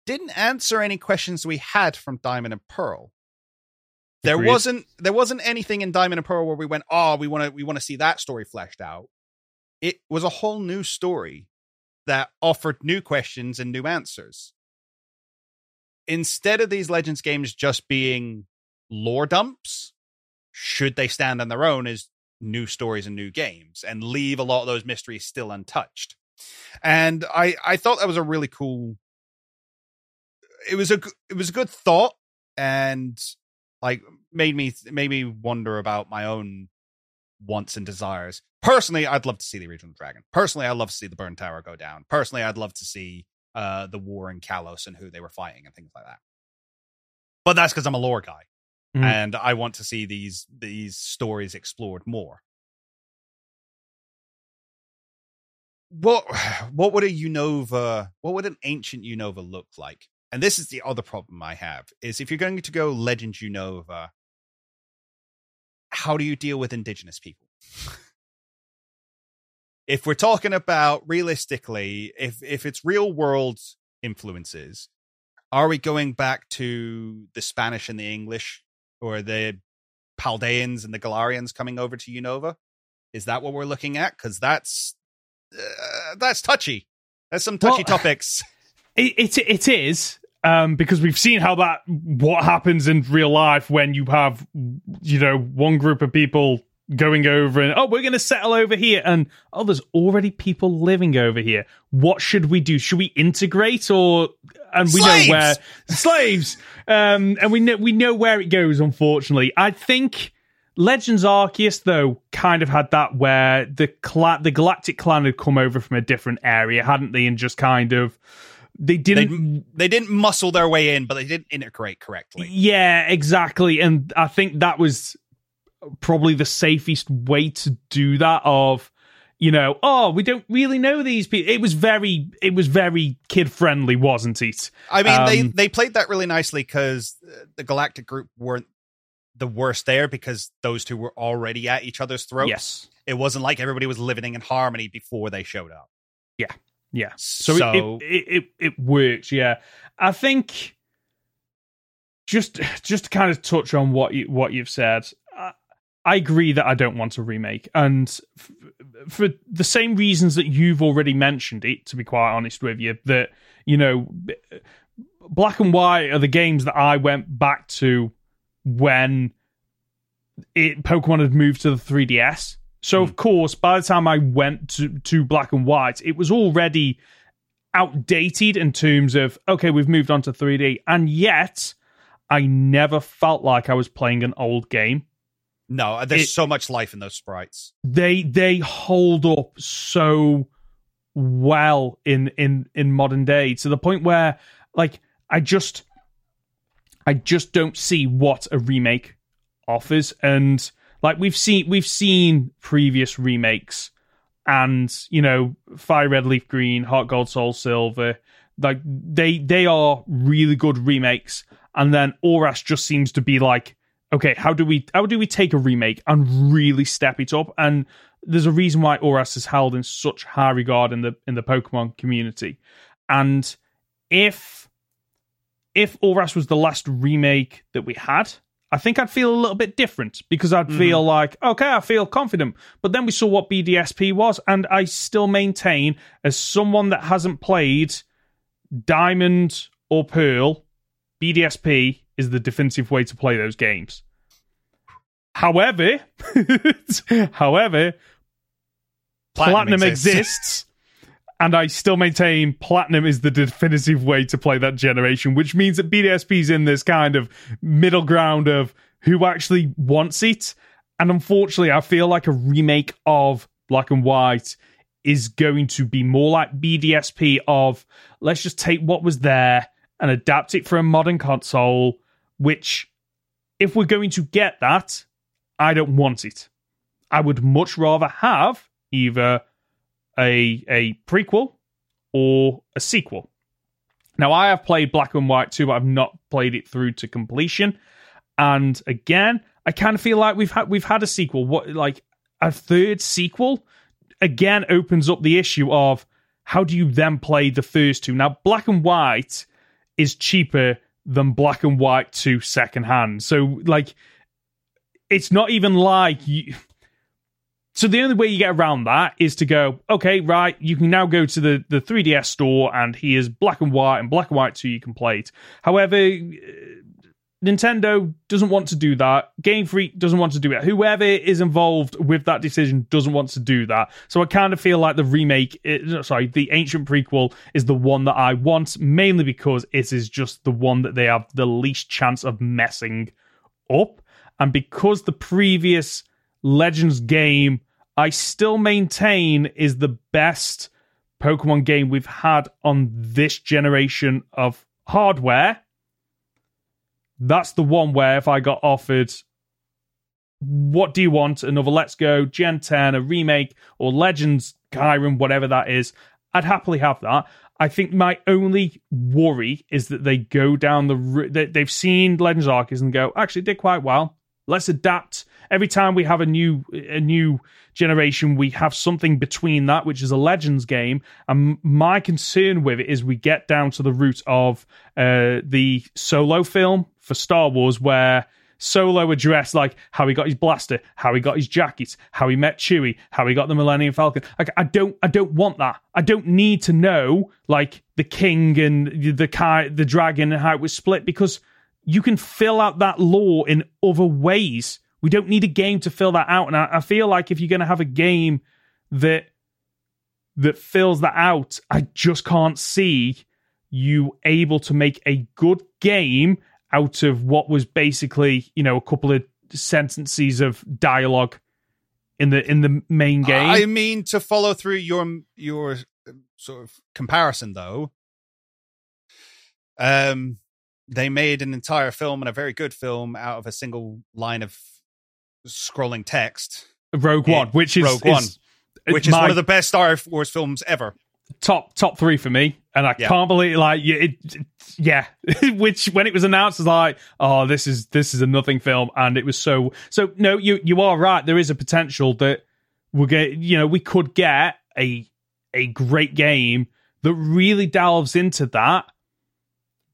didn't answer any questions we had from Diamond and Pearl. There wasn't anything in Diamond and Pearl where we went, oh, we want to see that story fleshed out. It was a whole new story that offered new questions and new answers. Instead of these Legends games just being lore dumps, should they stand on their own as new stories and new games and leave a lot of those mysteries still untouched? And I thought that was a really cool. It was a good thought, and like made me wonder about my own wants and desires. Personally, I'd love to see the original dragon. Personally, I'd love to see the Burn Tower go down. Personally, I'd love to see the war in Kalos and who they were fighting and things like that. But that's because I'm a lore guy, and I want to see these stories explored more. What would a Unova? What would an ancient Unova look like? And this is the other problem I have, is if you're going to go Legend Unova, how do you deal with indigenous people? If we're talking about, realistically, if it's real world influences, are we going back to the Spanish and the English, or the Paldeans and the Galarians coming over to Unova? Is that what we're looking at? Because that's touchy. That's some touchy topics. It is because we've seen how what happens in real life when you have, you know, one group of people going over and, oh, we're going to settle over here, and, oh, there's already people living over here. What should we do? Should we integrate know where slaves? And we know where it goes. Unfortunately, I think Legends Arceus, though, kind of had that where the Galactic Clan had come over from a different area, hadn't they? And just kind of. They didn't muscle their way in, but they didn't integrate correctly. Yeah, exactly. And I think that was probably the safest way to do that of, you know, oh, we don't really know these people. It was very kid friendly, wasn't it? I mean, they played that really nicely because the Galactic group weren't the worst there because those two were already at each other's throats. Yes. It wasn't like everybody was living in harmony before they showed up. Yeah. Yeah, so it works. Yeah, I think just to kind of touch on what you've said, I agree that I don't want a remake, and for the same reasons that you've already mentioned it. To be quite honest with you, that, you know, Black and White are the games that I went back to when Pokemon had moved to the 3DS. So, of course, by the time I went to Black and White, it was already outdated in terms of, okay, we've moved on to 3D. And yet, I never felt like I was playing an old game. No, there's so much life in those sprites. They hold up so well in modern day, to the point where, like, I just don't see what a remake offers. And like we've seen previous remakes, and, you know, Fire Red, Leaf Green, Heart Gold, Soul Silver, like they are really good remakes. And then Orash just seems to be like, okay, how do we take a remake and really step it up? And there's a reason why Orash is held in such high regard in the Pokemon community. And if Orash was the last remake that we had, I think I'd feel a little bit different, because I'd feel like, okay, I feel confident. But then we saw what BDSP was, and I still maintain, as someone that hasn't played Diamond or Pearl, BDSP is the definitive way to play those games. However, Platinum exists, and I still maintain Platinum is the definitive way to play that generation, which means that BDSP's in this kind of middle ground of who actually wants it. And unfortunately, I feel like a remake of Black and White is going to be more like BDSP of, let's just take what was there and adapt it for a modern console, which, if we're going to get that, I don't want it. I would much rather have either a prequel or a sequel. Now, I have played Black and White 2, but I've not played it through to completion. And again, I kind of feel like we've had a sequel. What, like a third sequel, again, opens up the issue of how do you then play the first two. Now, Black and White is cheaper than Black and White 2 secondhand. So, like, it's not even like you... So the only way you get around that is to go, okay, right, you can now go to the 3DS store, and here's Black and White, and Black and White 2, you can play it. However, Nintendo doesn't want to do that. Game Freak doesn't want to do it. Whoever is involved with that decision doesn't want to do that. So I kind of feel like the ancient prequel is the one that I want, mainly because it is just the one that they have the least chance of messing up. And because the previous Legends game, I still maintain, is the best Pokemon game we've had on this generation of hardware. That's the one where if I got offered, what do you want, another Let's Go, Gen 10, a remake, or Legends Kyurem, whatever that is, I'd happily have that. I think my only worry is that they go down they've seen Legends Arceus and go, actually, it did quite well. Let's adapt. Every time we have a new generation, we have something between that, which is a Legends game. And my concern with it is we get down to the root of the Solo film for Star Wars, where Solo addressed like how he got his blaster, how he got his jacket, how he met Chewie, how he got the Millennium Falcon. Like, I don't want that. I don't need to know like the king and the dragon and how it was split, because you can fill out that lore in other ways. We don't need a game to fill that out. And I feel like if you're going to have a game that fills that out, I just can't see you able to make a good game out of what was basically, you know, a couple of sentences of dialogue in the main game. I mean, to follow through your sort of comparison, though, they made an entire film, and a very good film, out of a single line of scrolling text. Rogue One, which is one of the best Star Wars films ever. Top three for me, and I can't believe . Which, when it was announced, was like, oh, this is a nothing film, and it was so. No, you are right. There is a potential that we could get a great game that really delves into that.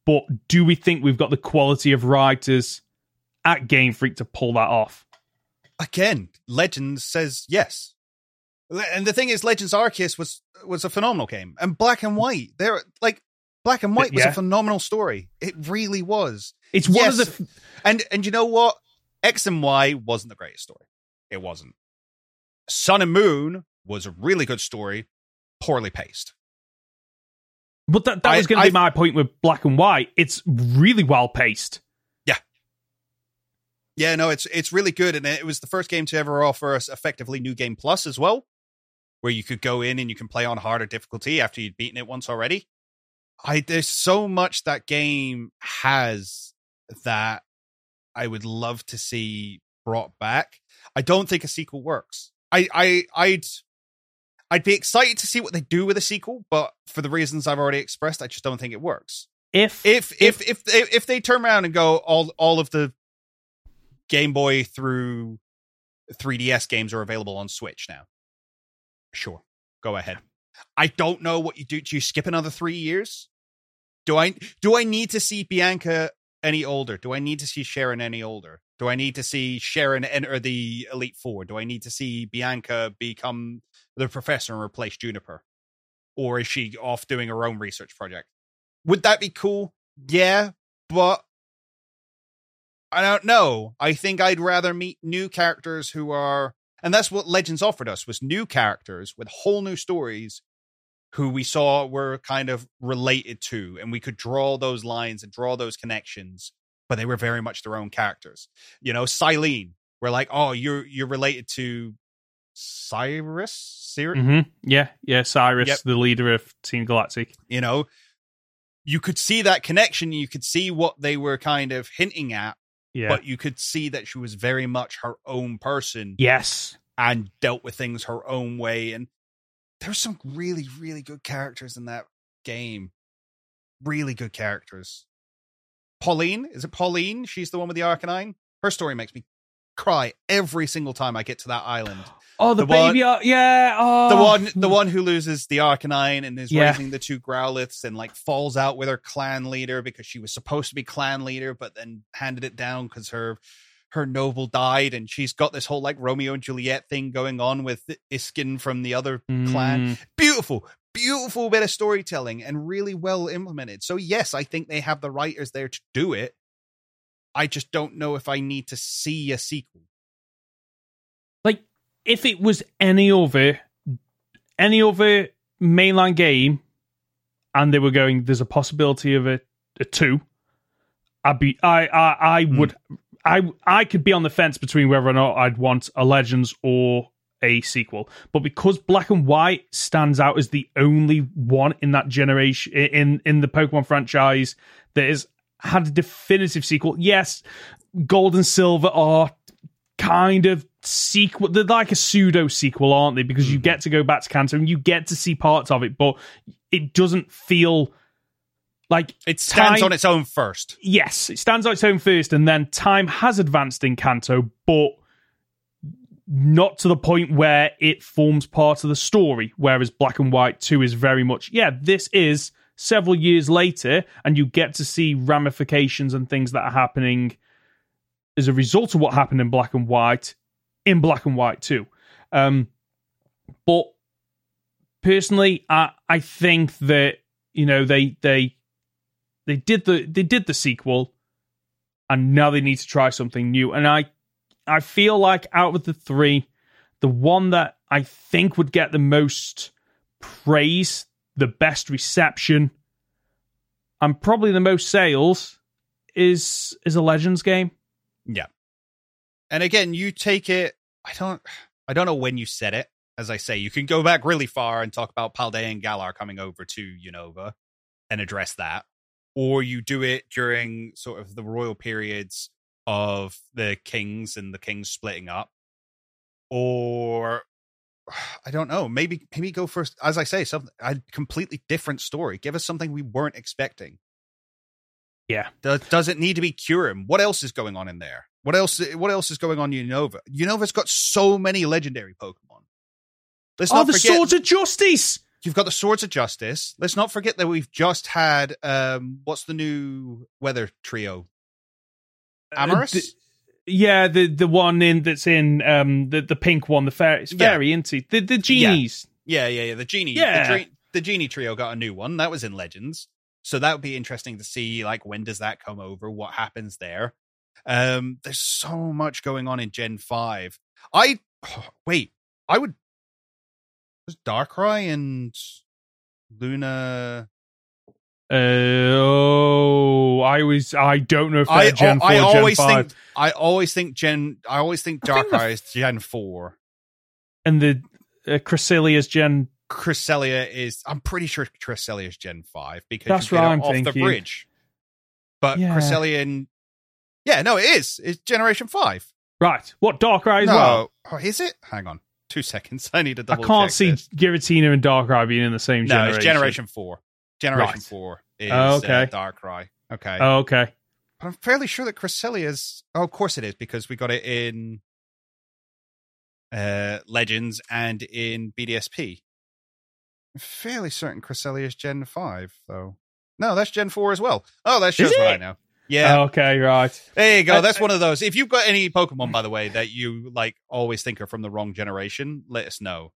But do we think we've got the quality of writers at Game Freak to pull that off? Again, Legends says yes. And the thing is, Legends Arceus was a phenomenal game. And Black and White, was a phenomenal story. It really was. It's one of the... And you know what? X and Y wasn't the greatest story. It wasn't. Sun and Moon was a really good story, poorly paced. But that was going to be my point with Black and White. It's really well paced. Yeah, no, it's really good, and it was the first game to ever offer us effectively New Game Plus as well, where you could go in and you can play on harder difficulty after you'd beaten it once already. There's so much that game has that I would love to see brought back. I don't think a sequel works. I'd be excited to see what they do with a sequel, but for the reasons I've already expressed, I just don't think it works. If they turn around and go all of the Game Boy through 3DS games are available on Switch now. Sure, go ahead. I don't know what you do. Do you skip another 3 years? Do I need to see Bianca any older? Do I need to see Sharon any older? Do I need to see Sharon enter the Elite Four? Do I need to see Bianca become the professor and replace Juniper? Or is she off doing her own research project? Would that be cool? Yeah, but I don't know. I think I'd rather meet new characters who are, and that's what Legends offered us, was new characters with whole new stories who we saw were kind of related to, and we could draw those lines and draw those connections, but they were very much their own characters. You know, Silene, we're like, oh, you're related to Cyrus? Mm-hmm. Yeah, Cyrus, yep. The leader of Team Galactic. You know, you could see that connection, you could see what they were kind of hinting at. Yeah. But you could see that she was very much her own person. Yes. And dealt with things her own way. And there's some really, really good characters in that game. Really good characters. Pauline? Is it Pauline? She's the one with the Arcanine. Her story makes me cry every single time I get to that island. Oh, the baby. One, yeah. Oh. The one who loses the Arcanine and is raising the two Growliths and like falls out with her clan leader because she was supposed to be clan leader, but then handed it down because her noble died. And she's got this whole like Romeo and Juliet thing going on with Iskin from the other clan. Beautiful, beautiful bit of storytelling and really well implemented. So yes, I think they have the writers there to do it. I just don't know if I need to see a sequel. Like, if it was any other mainline game and they were going, there's a possibility of a two, I could be on the fence between whether or not I'd want a Legends or a sequel. But because Black and White stands out as the only one in that generation, in the Pokemon franchise, that is had a definitive sequel. Yes, Gold and Silver are kind of sequel. They're like a pseudo sequel, aren't they? Because you get to go back to Kanto and you get to see parts of it, but it doesn't feel like it stands on its own first. Yes, it stands on its own first, and then time has advanced in Kanto, but not to the point where it forms part of the story. Whereas Black and White 2 is very much, this is several years later, and you get to see ramifications and things that are happening as a result of what happened in Black and White in Black and White 2. But personally, I think that, you know, they did the sequel, and now they need to try something new. And I feel like out of the three, the one that I think would get the most praise, the best reception, and probably the most sales is a Legends game. Yeah. And again, you take it, I don't know when you said it. As I say, you can go back really far and talk about Paldeia and Galar coming over to Unova and address that. Or you do it during sort of the royal periods of the kings and the kings splitting up. Or I don't know. Maybe go for, as I say, something a completely different story. Give us something we weren't expecting. Yeah. Does it need to be Kyurem? What else is going on in there? What else is going on in Unova? Unova's got so many legendary Pokemon. Let's not forget the Swords of Justice. You've got the Swords of Justice. Let's not forget that we've just had what's the new weather trio? Amorous? The one that's in the pink one, the fairy, isn't he? The genies. Yeah, the genie. Yeah. The genie trio got a new one. That was in Legends. So that would be interesting to see, like, when does that come over? What happens there? There's so much going on in Gen 5. Wait, I would. Was Darkrai and Luna? I don't know if they're Gen 4 or Gen 5. I always think Darkrai is Gen 4. And the Cresselia is Gen... Cresselia is... I'm pretty sure Cresselia is Gen 5 because that's you get it off the bridge. But yeah. Cresselia... Yeah, no, it is. It's Generation 5. Right. What, Darkrai as well? Oh, is it? Hang on. 2 seconds. I need to double check. I can't see this. Giratina and Darkrai being in the same generation. No, it's Generation 4. Generation 4 is Darkrai. Okay. Oh, okay. But I'm fairly sure that Cresselia's... Oh, of course it is, because we got it in Legends and in BDSP. I'm fairly certain Cresselia's Gen 5, though. No, that's Gen 4 as well. Oh, that shows what I know. Yeah. Oh, okay, right. There you go. That's one of those. If you've got any Pokemon, by the way, that you like always think are from the wrong generation, let us know.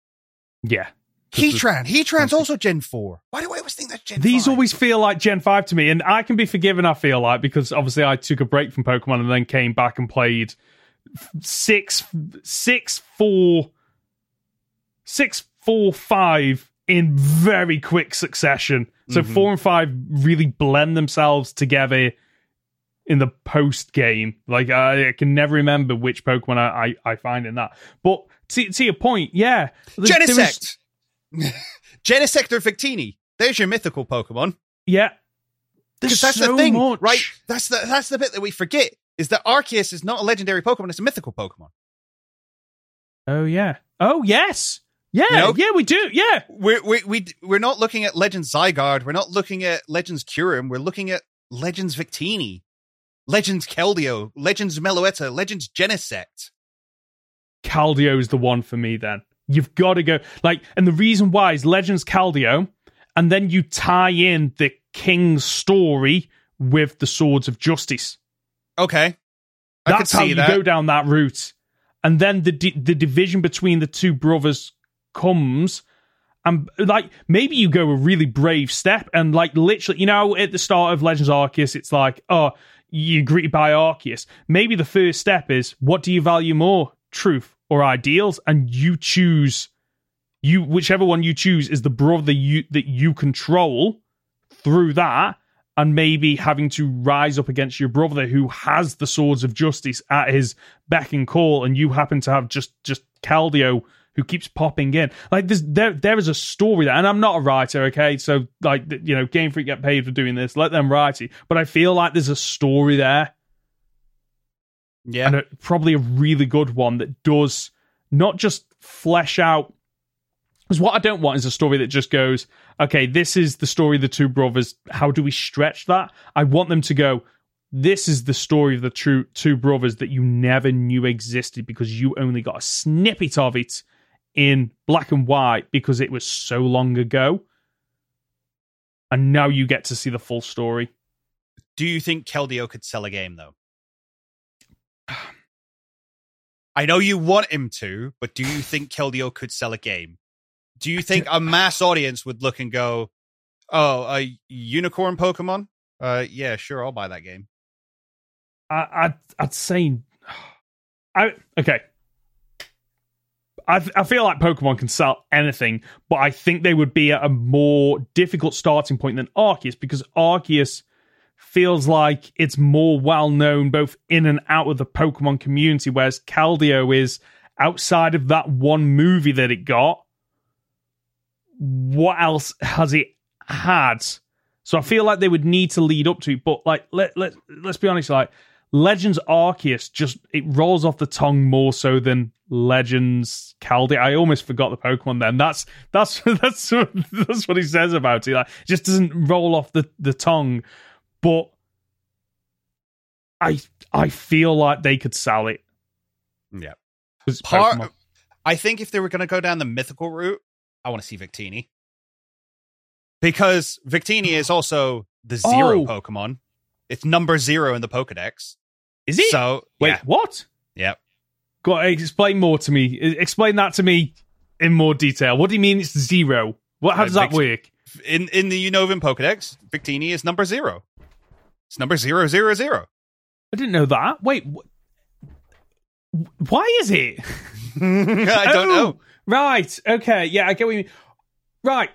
Yeah. Heatran's also Gen 4. Why do I always think that's Gen 5? These always feel like Gen 5 to me, and I can be forgiven, I feel like, because obviously I took a break from Pokemon and then came back and played 6, 4, 5 in very quick succession. So 4 and 5 really blend themselves together in the post-game. Like, I can never remember which Pokemon I find in that. But to your point, yeah. Genesect! Genesect or Victini. There's your mythical Pokemon. Yeah. Because that's so the thing, much. Right? That's the bit that we forget, is that Arceus is not a legendary Pokemon, it's a mythical Pokemon. Oh, yeah. Oh, yes! Yeah, you know, yeah, we do, yeah! We're not looking at Legends Zygarde, we're not looking at Legends Kyurem, we're looking at Legends Victini, Legends Keldeo, Legends Meloetta, Legends Genesect. Keldeo is the one for me, then. You've got to go, like, and the reason why is Legends Keldeo, and then you tie in the King's story with the Swords of Justice. Okay. That's how you go down that route. And then the division between the two brothers comes, and, like, maybe you go a really brave step, and, like, literally, you know, at the start of Legends Arceus, it's like, oh, you're greeted by Arceus. Maybe the first step is, what do you value more? Truth or ideals, and you choose whichever one you choose is the brother that you control through that, and maybe having to rise up against your brother who has the Swords of Justice at his beck and call, and you happen to have just Keldeo who keeps popping in. Like, there is a story there, and I'm not a writer, okay? So, like, you know, Game Freak get paid for doing this, let them write it. But I feel like there's a story there. Yeah, and probably a really good one that does not just flesh out. Because what I don't want is a story that just goes, okay, this is the story of the two brothers. How do we stretch that? I want them to go, this is the story of the true two brothers that you never knew existed because you only got a snippet of it in Black and White because it was so long ago. And now you get to see the full story. Do you think Keldeo could sell a game, though? I know you want him to, but do you think Keldeo could sell a game? Do you think a mass audience would look and go, oh, a unicorn Pokemon? Yeah, sure, I'll buy that game. I'd say... Okay. I feel like Pokemon can sell anything, but I think they would be at a more difficult starting point than Arceus, because Arceus feels like it's more well-known both in and out of the Pokemon community, whereas Keldeo is, outside of that one movie that it got, what else has it had? So I feel like they would need to lead up to it, but, like, let's be honest, like, Legends Arceus just, it rolls off the tongue more so than Legends Keldeo. I almost forgot the Pokemon then. That's what he says about it. Like, it just doesn't roll off the tongue. But I feel like they could sell it. Yeah. I think if they were going to go down the mythical route, I want to see Victini. Because Victini is also the zero Pokemon. It's number 0 in the Pokedex. Is it? So, wait, yeah. What? Yeah. Go on, explain more to me. Explain that to me in more detail. What do you mean it's 0? How does that work? In the Unova Pokedex, Victini is number 0. It's number 000. I didn't know that. Wait, why is it? I don't know. Right. Okay. Yeah, I get what you mean. Right.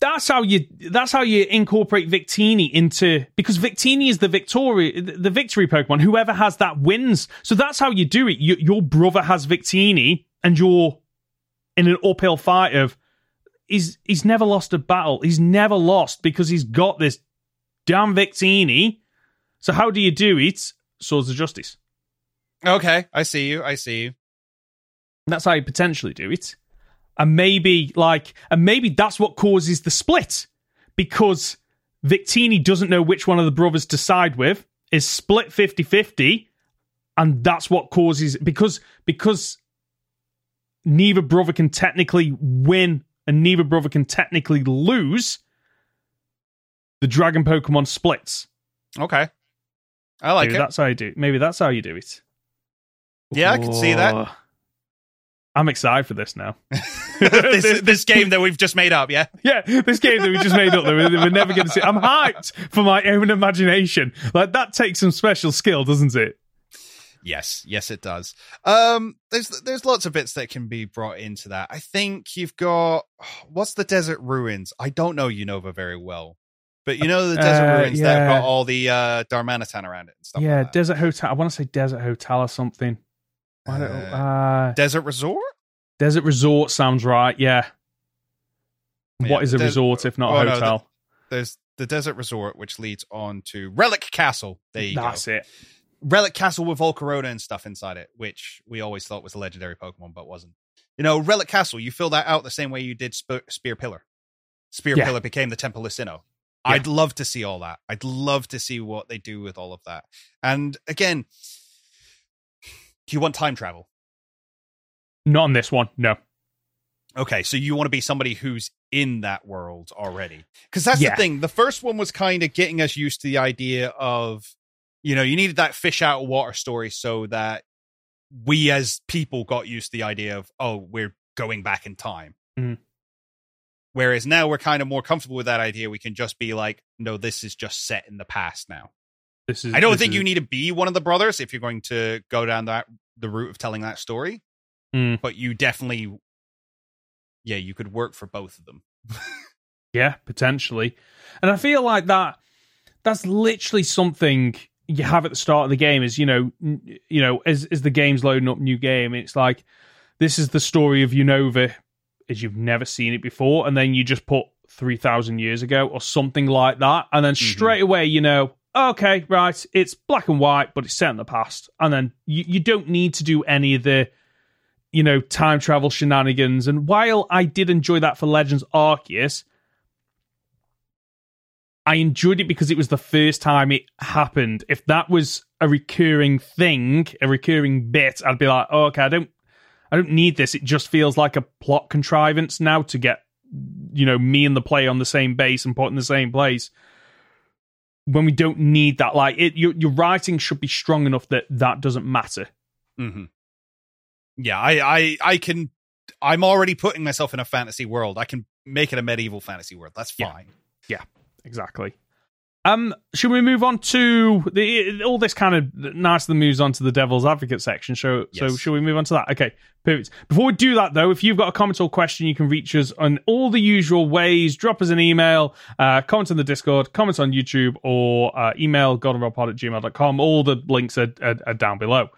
That's how you incorporate Victini into, because Victini is the victory Pokemon. Whoever has that wins. So that's how you do it. Your brother has Victini, and you're in an uphill fight of he's never lost a battle. He's never lost because he's got this damn Victini. So how do you do it? Swords of Justice. Okay, I see you. That's how you potentially do it. And maybe that's what causes the split, because Victini doesn't know which one of the brothers to side with, is split 50-50, and that's what causes, because neither brother can technically win and neither brother can technically lose, the Dragon Pokemon splits. Okay. I like it. Maybe that's how you do it. Yeah, I can see that. I'm excited for this now. this game that we've just made up, yeah? Yeah, this game that we just made up that we're never going to see. I'm hyped for my own imagination. Like, that takes some special skill, doesn't it? Yes, it does. There's lots of bits that can be brought into that. I think you've got... What's the Desert Ruins? I don't know Unova very well. But you know the Desert Ruins that have got all the Darmanitan around it and stuff like that. Yeah, Desert Hotel. I want to say Desert Hotel or something. Desert Resort? Desert Resort sounds right, yeah. What is a resort if not a hotel? There's the Desert Resort, which leads on to Relic Castle. There you go. That's it. Relic Castle with Volcarona and stuff inside it, which we always thought was a legendary Pokemon, but wasn't. You know, Relic Castle, you fill that out the same way you did Spear Pillar. Spear Pillar became the Temple Lucino. Yeah. I'd love to see all that. I'd love to see what they do with all of that. And again... Do you want time travel? Not on this one, no. Okay, so you want to be somebody who's in that world already. Because that's the thing. The first one was kind of getting us used to the idea of, you know, you needed that fish out of water story so that we as people got used to the idea of, oh, we're going back in time. Mm-hmm. Whereas now we're kind of more comfortable with that idea. We can just be like, no, this is just set in the past now. I don't think you need to be one of the brothers if you're going to go down the route of telling that story. Mm. But you definitely, you could work for both of them. Yeah, potentially. And I feel like that's literally something you have at the start of the game is, you know, as the game's loading up new game, it's like, this is the story of Unova as you've never seen it before. And then you just put 3,000 years ago or something like that. And then straight away, you know, okay, right, it's black and white, but it's set in the past. And then you don't need to do any of the, you know, time travel shenanigans. And while I did enjoy that for Legends Arceus, I enjoyed it because it was the first time it happened. If that was a recurring thing, a recurring bit, I'd be like, oh, okay, I don't need this. It just feels like a plot contrivance now to get, you know, me and the player on the same base and put in the same place. When we don't need that, like your writing should be strong enough that doesn't matter. Mm-hmm. Yeah, I'm already putting myself in a fantasy world. I can make it a medieval fantasy world. That's fine. Yeah, exactly. Should we move on to all this kind of nicely moves on to the Devil's Advocate section? So should we move on to that? Okay, perfect. Before we do that, though, if you've got a comment or question, you can reach us on all the usual ways. Drop us an email, comment on the Discord, comment on YouTube, or email godandrodpod@gmail.com. All the links are down below.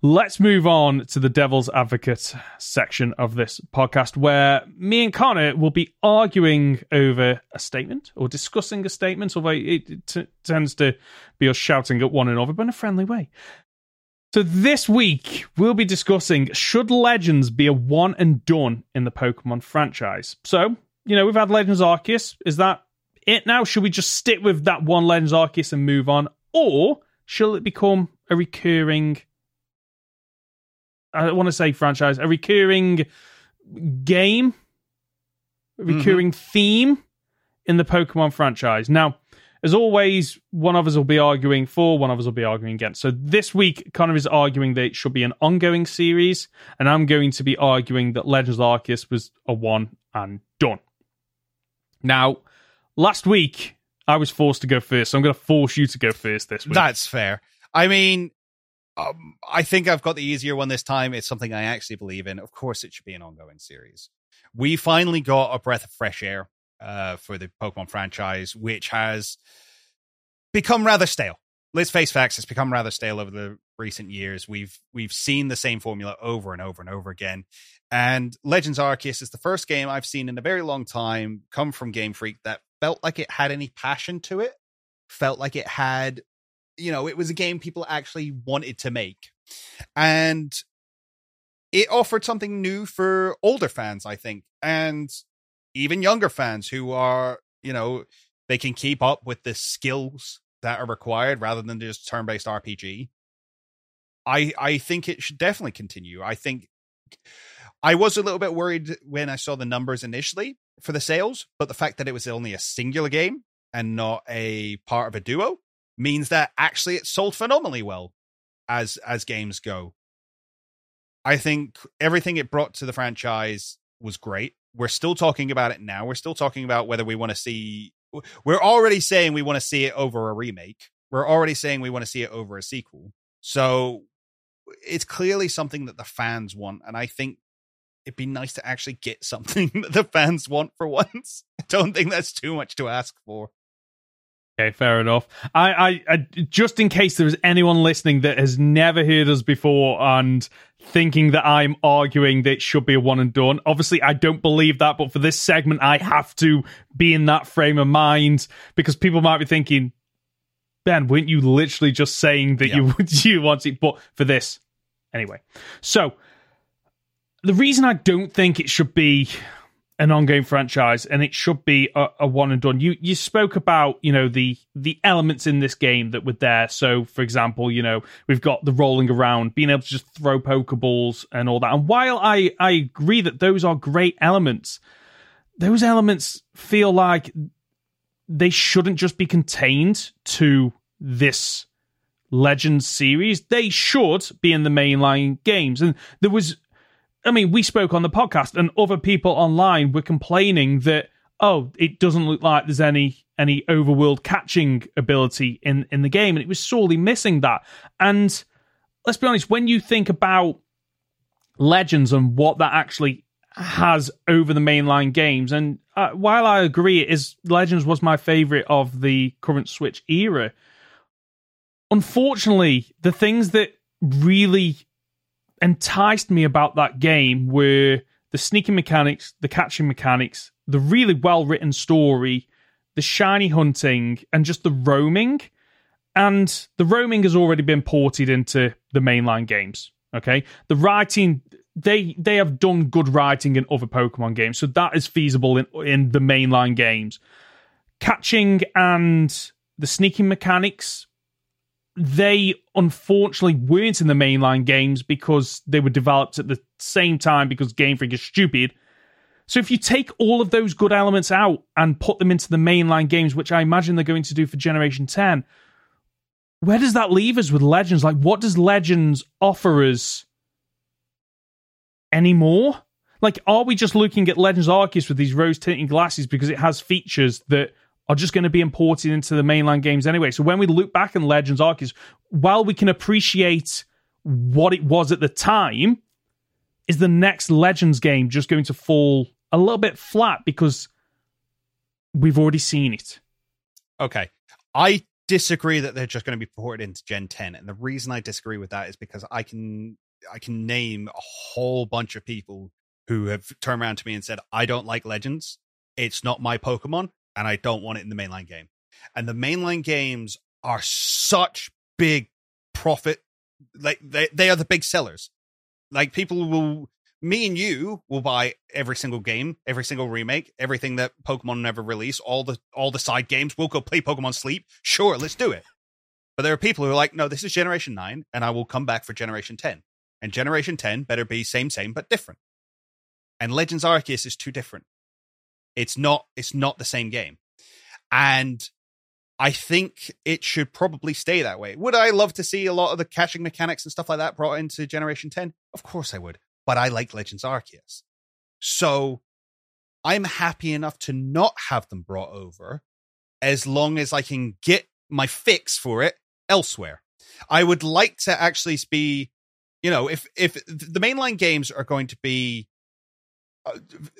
Let's move on to the Devil's Advocate section of this podcast, where me and Connor will be arguing over a statement or discussing a statement, although it tends to be us shouting at one another, but in a friendly way. So this week, we'll be discussing, should Legends be a one and done in the Pokemon franchise? So, you know, we've had Legends Arceus. Is that it now? Should we just stick with that one Legends Arceus and move on? Or shall it become a recurring... I don't want to say franchise, a recurring game, a recurring theme in the Pokemon franchise. Now, as always, one of us will be arguing for, one of us will be arguing against. So this week, Connor is arguing that it should be an ongoing series, and I'm going to be arguing that Legends Arceus was a one and done. Now, last week, I was forced to go first, so I'm going to force you to go first this week. That's fair. I mean... I think I've got the easier one this time. It's something I actually believe in. Of course, it should be an ongoing series. We finally got a breath of fresh air for the Pokemon franchise, which has become rather stale. Let's face facts, it's become rather stale over the recent years. We've seen the same formula over and over and over again. And Legends Arceus is the first game I've seen in a very long time come from Game Freak that felt like it had any passion to it. Felt like it had, you know, it was a game people actually wanted to make. And it offered something new for older fans, I think, and even younger fans who are, you know, they can keep up with the skills that are required rather than just turn-based RPG. I think it should definitely continue. I think I was a little bit worried when I saw the numbers initially for the sales, but the fact that it was only a singular game and not a part of a duo means that actually it sold phenomenally well as games go. I think everything it brought to the franchise was great. We're still talking about it now. We're still talking about whether we want to see... We're already saying we want to see it over a remake. We're already saying we want to see it over a sequel. So it's clearly something that the fans want. And I think it'd be nice to actually get something that the fans want for once. I don't think that's too much to ask for. Okay, fair enough. I just in case there is anyone listening that has never heard us before and thinking that I'm arguing that it should be a one and done. Obviously, I don't believe that, but for this segment, I have to be in that frame of mind because people might be thinking, Ben, weren't you literally just saying that you want it? But for this, anyway. So the reason I don't think it should be an ongoing franchise, and it should be a one and done. You spoke about, you know, the elements in this game that were there. So, for example, you know, we've got the rolling around, being able to just throw Pokeballs and all that. And while I agree that those are great elements, those elements feel like they shouldn't just be contained to this Legends series. They should be in the mainline games. And there was... I mean, we spoke on the podcast and other people online were complaining that, oh, it doesn't look like there's any overworld catching ability in the game. And it was sorely missing that. And let's be honest, when you think about Legends and what that actually has over the mainline games, and while I agree it is, Legends was my favourite of the current Switch era, unfortunately, the things that really... enticed me about that game were the sneaking mechanics, the catching mechanics, the really well-written story, the shiny hunting, and just the roaming. And the roaming has already been ported into the mainline games. Okay, the writing, they have done good writing in other Pokemon games, so that is feasible in the mainline games. Catching and the sneaking mechanics, they unfortunately weren't in the mainline games because they were developed at the same time because Game Freak is stupid. So if you take all of those good elements out and put them into the mainline games, which I imagine they're going to do for Generation 10, where does that leave us with Legends? Like, what does Legends offer us anymore? Like, are we just looking at Legends Arceus with these rose-tinted glasses because it has features that are just going to be imported into the mainline games anyway? So when we look back in Legends Arceus, while we can appreciate what it was at the time, is the next Legends game just going to fall a little bit flat because we've already seen it? Okay. I disagree that they're just going to be ported into Gen 10. And the reason I disagree with that is because I can name a whole bunch of people who have turned around to me and said, I don't like Legends. It's not my Pokemon. And I don't want it in the mainline game. And the mainline games are such big profit. Like they are the big sellers. Like people will, me and you will buy every single game, every single remake, everything that Pokemon never released, all the side games. We'll go play Pokemon Sleep. Sure, let's do it. But there are people who are like, no, this is Generation 9 and I will come back for Generation 10. And Generation 10 better be same, but different. And Legends Arceus is too different. It's not the same game. And I think it should probably stay that way. Would I love to see a lot of the catching mechanics and stuff like that brought into Generation 10? Of course I would. But I like Legends Arceus. So I'm happy enough to not have them brought over as long as I can get my fix for it elsewhere. I would like to actually be, you know, if the mainline games are going to be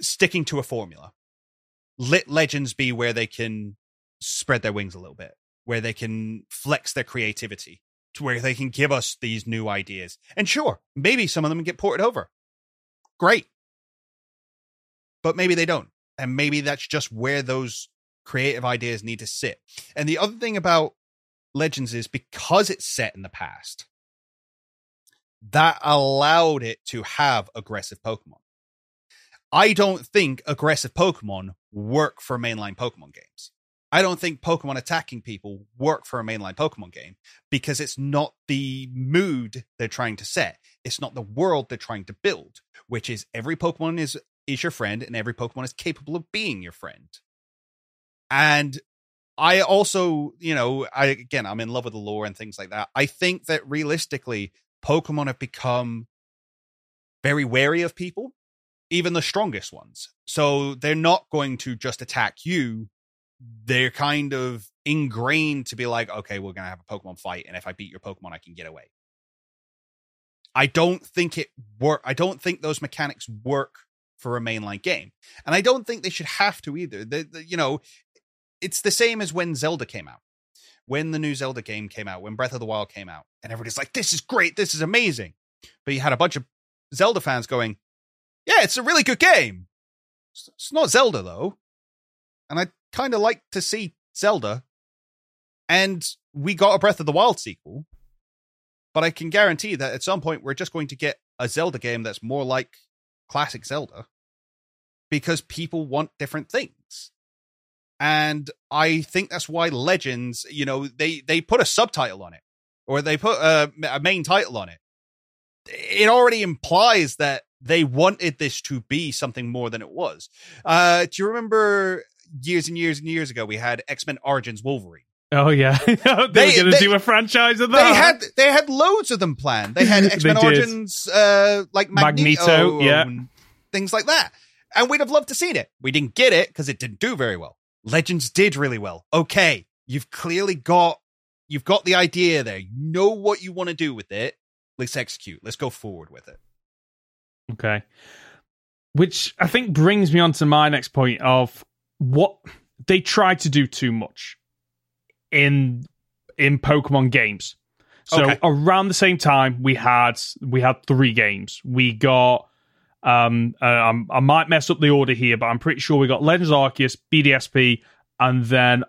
sticking to a formula, let Legends be where they can spread their wings a little bit, where they can flex their creativity, to where they can give us these new ideas. And sure, maybe some of them get ported over. Great. But maybe they don't. And maybe that's just where those creative ideas need to sit. And the other thing about Legends is because it's set in the past, that allowed it to have aggressive Pokemon. I don't think aggressive Pokemon work for mainline Pokemon games. I don't think Pokemon attacking people work for a mainline Pokemon game because it's not the mood they're trying to set. It's not the world they're trying to build, which is every Pokemon is your friend and every Pokemon is capable of being your friend. And I also, you know, I'm in love with the lore and things like that. I think that realistically, Pokemon have become very wary of people, even the strongest ones. So they're not going to just attack you. They're kind of ingrained to be like, okay, we're going to have a Pokemon fight. And if I beat your Pokemon, I can get away. I don't think those mechanics work for a mainline game. And I don't think they should have to either. You know, it's the same as when Zelda came out, when the new Zelda game came out, when Breath of the Wild came out, and everybody's like, this is great. This is amazing. But you had a bunch of Zelda fans going, yeah, it's a really good game. It's not Zelda though. And I kind of like to see Zelda, and we got a Breath of the Wild sequel, but I can guarantee that at some point we're just going to get a Zelda game that's more like classic Zelda because people want different things. And I think that's why Legends, you know, they put a subtitle on it, or they put a main title on it. It already implies that they wanted this to be something more than it was. Do you remember years and years and years ago we had X-Men Origins Wolverine? Oh yeah. They were going to do a franchise of that. They had loads of them planned. They had X-Men Origins like Magneto, yeah, things like that. And we'd have loved to seen it. We didn't get it because it didn't do very well. Legends did really well. Okay, you've clearly got the idea there. You know what you want to do with it. Let's execute. Let's go forward with it. Okay. Which I think brings me on to my next point of what they tried to do too much in Pokemon games. So okay, around the same time we had three games. We got I might mess up the order here, but I'm pretty sure we got Legends Arceus, BDSP, and then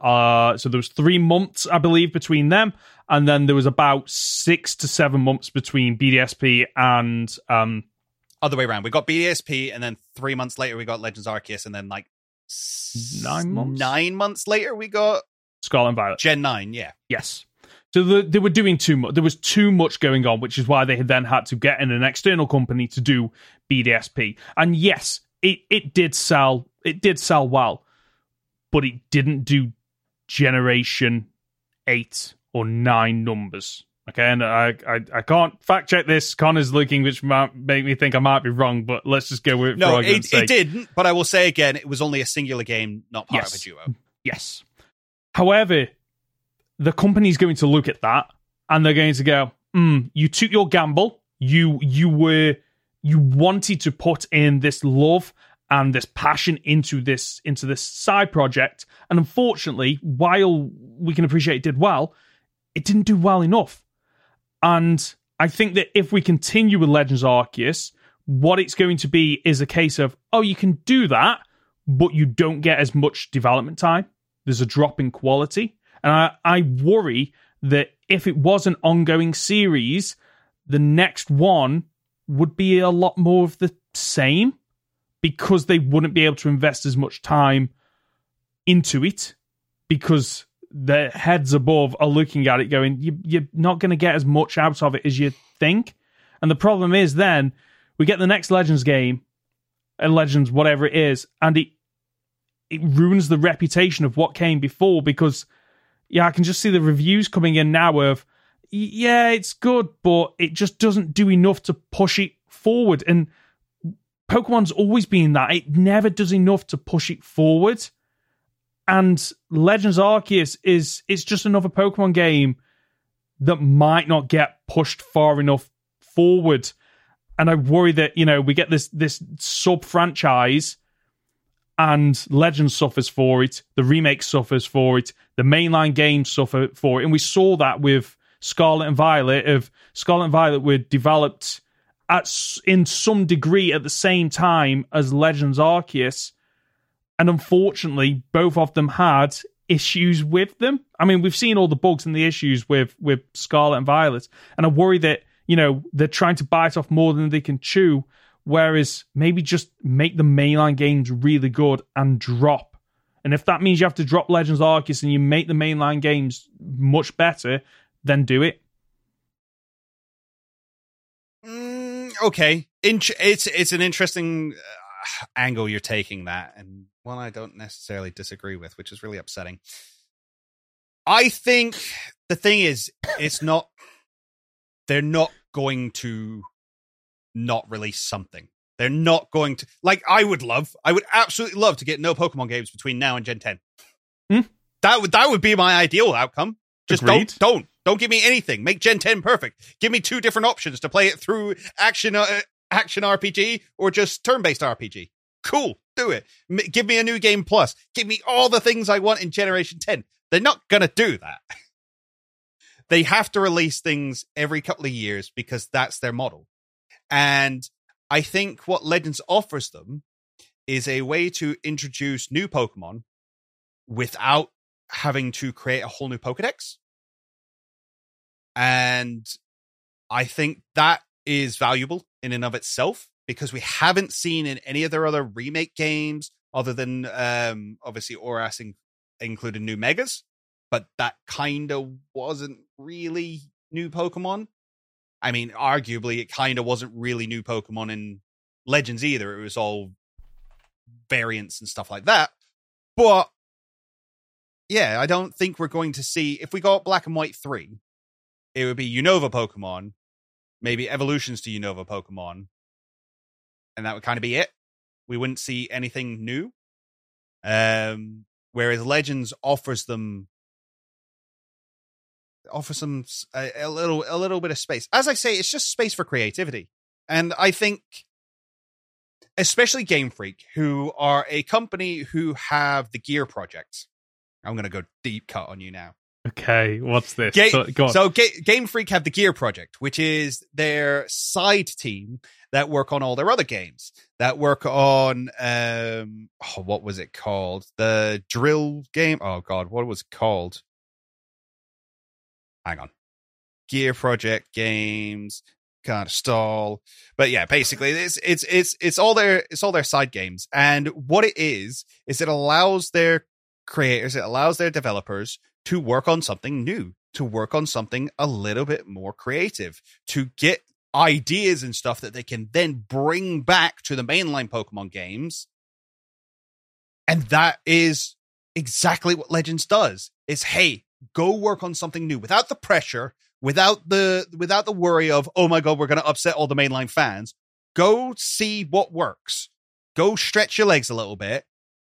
so there was 3 months, I believe, between them, and then there was about 6 to 7 months between BDSP and other way around. We got BDSP, and then 3 months later we got Legends Arceus, and then like 9 months. 9 months later we got Scarlet and Violet. Gen 9, yeah. Yes. So they were doing too much. There was too much going on, which is why they had then had to get in an external company to do BDSP. And yes, it did sell. It did sell well, but it didn't do Generation 8 or 9 numbers. Okay, and I can't fact check this. Connor's looking, which might make me think I might be wrong, but let's just go with it. No, for it didn't. But I will say again, it was only a singular game, not part of a duo. Yes. However, the company's going to look at that and they're going to go, you took your gamble. You wanted to put in this love and this passion into this side project. And unfortunately, while we can appreciate it did well, it didn't do well enough. And I think that if we continue with Legends Arceus, what it's going to be is a case of, oh, you can do that, but you don't get as much development time. There's a drop in quality. And I worry that if it was an ongoing series, the next one would be a lot more of the same because they wouldn't be able to invest as much time into it because the heads above are looking at it going, you're not going to get as much out of it as you think. And the problem is then we get the next Legends game, Legends whatever it is, and it ruins the reputation of what came before because, yeah, I can just see the reviews coming in now of, yeah, it's good, but it just doesn't do enough to push it forward. And Pokemon's always been that. It never does enough to push it forward. And Legends Arceus it's just another Pokemon game that might not get pushed far enough forward. And I worry that, you know, we get this sub-franchise and Legends suffers for it, the remake suffers for it, the mainline games suffer for it. And we saw that with Scarlet and Violet. If Scarlet and Violet were developed in some degree at the same time as Legends Arceus, and unfortunately, both of them had issues with them. I mean, we've seen all the bugs and the issues with Scarlet and Violet, and I worry that, you know, they're trying to bite off more than they can chew, whereas maybe just make the mainline games really good and drop. And if that means you have to drop Legends Arceus and you make the mainline games much better, then do it. Okay. It's an interesting angle you're taking that, and one I don't necessarily disagree with, which is really upsetting. I think the thing is, they're not going to not release something. They're not going to, like, I would absolutely love to get no Pokemon games between now and Gen 10. That would be my ideal outcome. Just Agreed. Don't give me anything. Make Gen 10 perfect. Give me two different options to play it through action RPG or just turn-based RPG. Cool. Do it. Give me a new game plus. Give me all the things I want in Generation 10. They're not going to do that. They have to release things every couple of years because that's their model. And I think what Legends offers them is a way to introduce new Pokemon without having to create a whole new Pokedex. And I think that is valuable in and of itself, because we haven't seen in any of their other remake games, other than obviously Oras included new Megas, but that kind of wasn't really new Pokemon. I mean, arguably, it kind of wasn't really new Pokemon in Legends either. It was all variants and stuff like that. But yeah, I don't think we're going to see, if we got Black and White 3, it would be Unova Pokemon, maybe evolutions to Unova Pokemon, and that would kind of be it. We wouldn't see anything new. Whereas Legends offers them a little bit of space. As I say, it's just space for creativity. And I think, especially Game Freak, who are a company who have the Gear Project. I'm going to go deep cut on you now. Okay, what's this? Game Freak have the Gear Project, which is their side team that work on all their other games, that work on what was it called? The drill game? Oh god, what was it called? Hang on. Gear Project games, can't stall. But yeah, basically it's all their side games. And what it is it allows their creators, it allows their developers to work on something new, to work on something a little bit more creative, to get ideas and stuff that they can then bring back to the mainline Pokemon games. And that is exactly what Legends does. It's, hey, go work on something new without the pressure, without the worry of, oh my god, we're going to upset all the mainline fans. Go see what works. Go stretch your legs a little bit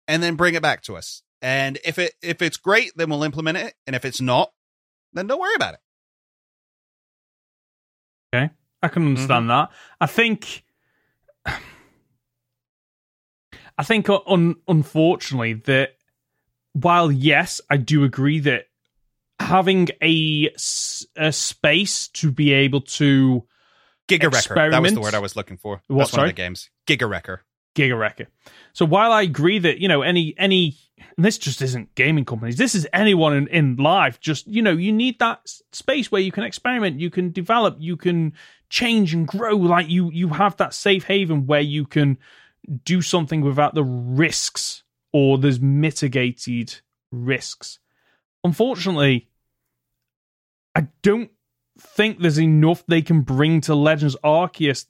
and then bring it back to us. And if it's great, then we'll implement it. And if it's not, then don't worry about it. Okay, I can understand that. I think unfortunately that while yes, I do agree that having a space to be able to Giga-wrecker, that was the word I was looking for. What, that's sorry? One of the games, Giga-wrecker. So while I agree that, you know, any and this just isn't gaming companies, this is anyone in life, just, you know, you need that space where you can experiment, you can develop, you can change and grow, like you have that safe haven where you can do something without the risks, or there's mitigated risks. Unfortunately, I don't think there's enough they can bring to Legends Arceus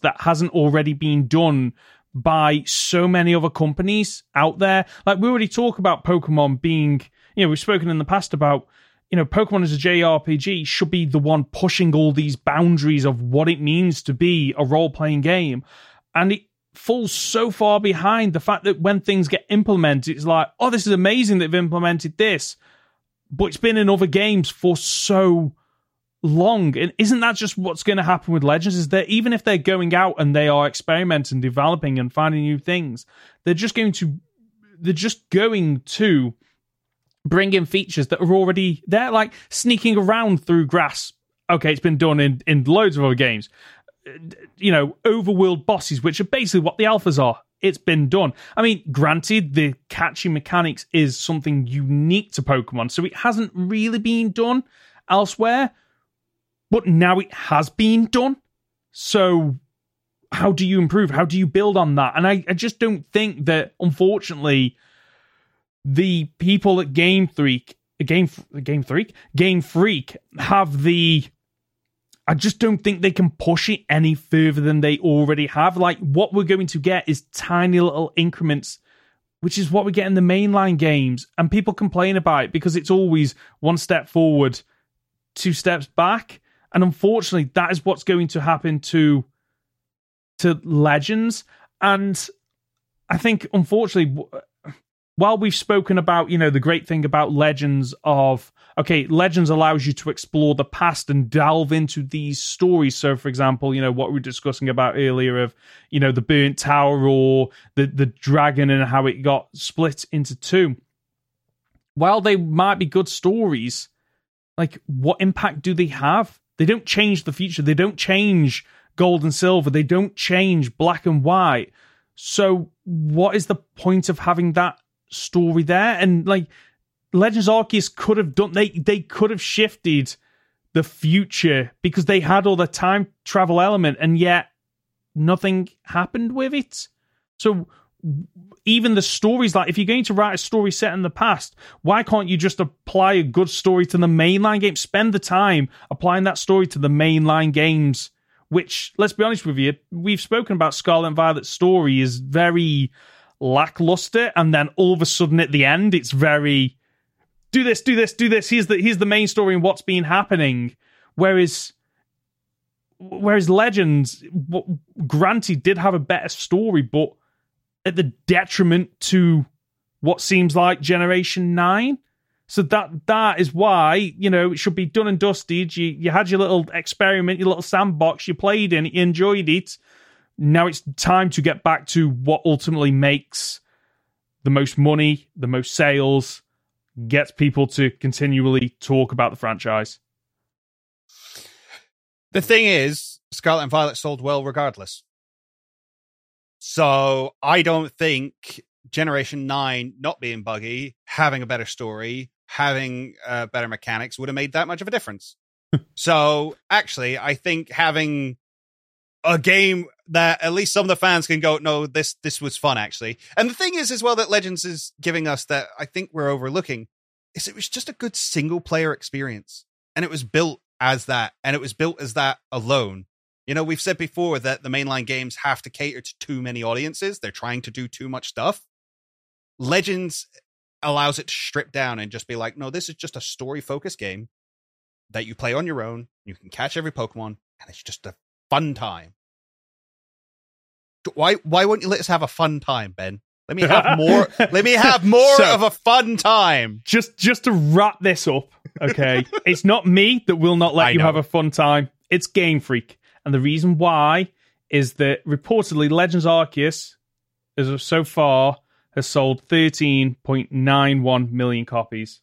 that hasn't already been done by so many other companies out there. Like, we already talk about Pokemon being, you know, we've spoken in the past about, you know, Pokemon as a JRPG should be the one pushing all these boundaries of what it means to be a role-playing game. And it falls so far behind the fact that when things get implemented, it's like, oh, this is amazing that they've implemented this. but it's been in other games for so long. And isn't that just what's going to happen with Legends? Is that even if they're going out and they are experimenting, developing and finding new things, they're just going to bring in features that are already there, like sneaking around through grass. Okay, it's been done in loads of other games. You know, overworld bosses, which are basically what the alphas are. It's been done. I mean, granted, the catchy mechanics is something unique to Pokemon, so it hasn't really been done elsewhere, but now it has been done. So how do you improve? How do you build on that? And I just don't think that, unfortunately, the people at Game Freak have the... I just don't think they can push it any further than they already have. Like, what we're going to get is tiny little increments, which is what we get in the mainline games. And people complain about it because it's always one step forward, two steps back. And unfortunately, that is what's going to happen to Legends. And I think, unfortunately, while we've spoken about, you know, the great thing about Legends of, okay, Legends allows you to explore the past and delve into these stories. So, for example, you know, what we were discussing about earlier of, you know, the burnt tower or the dragon and how it got split into two. While they might be good stories, like, what impact do they have? They don't change the future. They don't change gold and silver. They don't change black and white. So what is the point of having that story there? And like, Legends Arceus could have done, they could have shifted the future because they had all the time travel element, and yet nothing happened with it. So even the stories, like, if you're going to write a story set in the past, why can't you just apply a good story to the mainline game? Spend the time applying that story to the mainline games, which, let's be honest with you, we've spoken about Scarlet and Violet's story is very lackluster, and then all of a sudden at the end it's very do this, here's the main story and what's been happening, whereas Legends, granted, did have a better story, but at the detriment to what seems like Generation 9. So that is why, you know, it should be done and dusted. You had your little experiment, your little sandbox, you played in it, you enjoyed it. Now it's time to get back to what ultimately makes the most money, the most sales, gets people to continually talk about the franchise. The thing is, Scarlet and Violet sold well regardless. So I don't think Generation 9 not being buggy, having a better story, having better mechanics would have made that much of a difference. So actually, I think having a game that at least some of the fans can go, no, this was fun, actually. And the thing is, as well, that Legends is giving us that I think we're overlooking, is it was just a good single-player experience. And it was built as that. And it was built as that alone. You know, we've said before that the mainline games have to cater to too many audiences. They're trying to do too much stuff. Legends allows it to strip down and just be like, no, this is just a story-focused game that you play on your own. You can catch every Pokemon, and it's just a fun time. Why won't you let us have a fun time, Ben? Let me have more. Let me have more of a fun time. Just to wrap this up, okay? It's not me that will not let you have a fun time. It's Game Freak, and the reason why is that reportedly Legends Arceus, as of so far, has sold 13.91 million copies.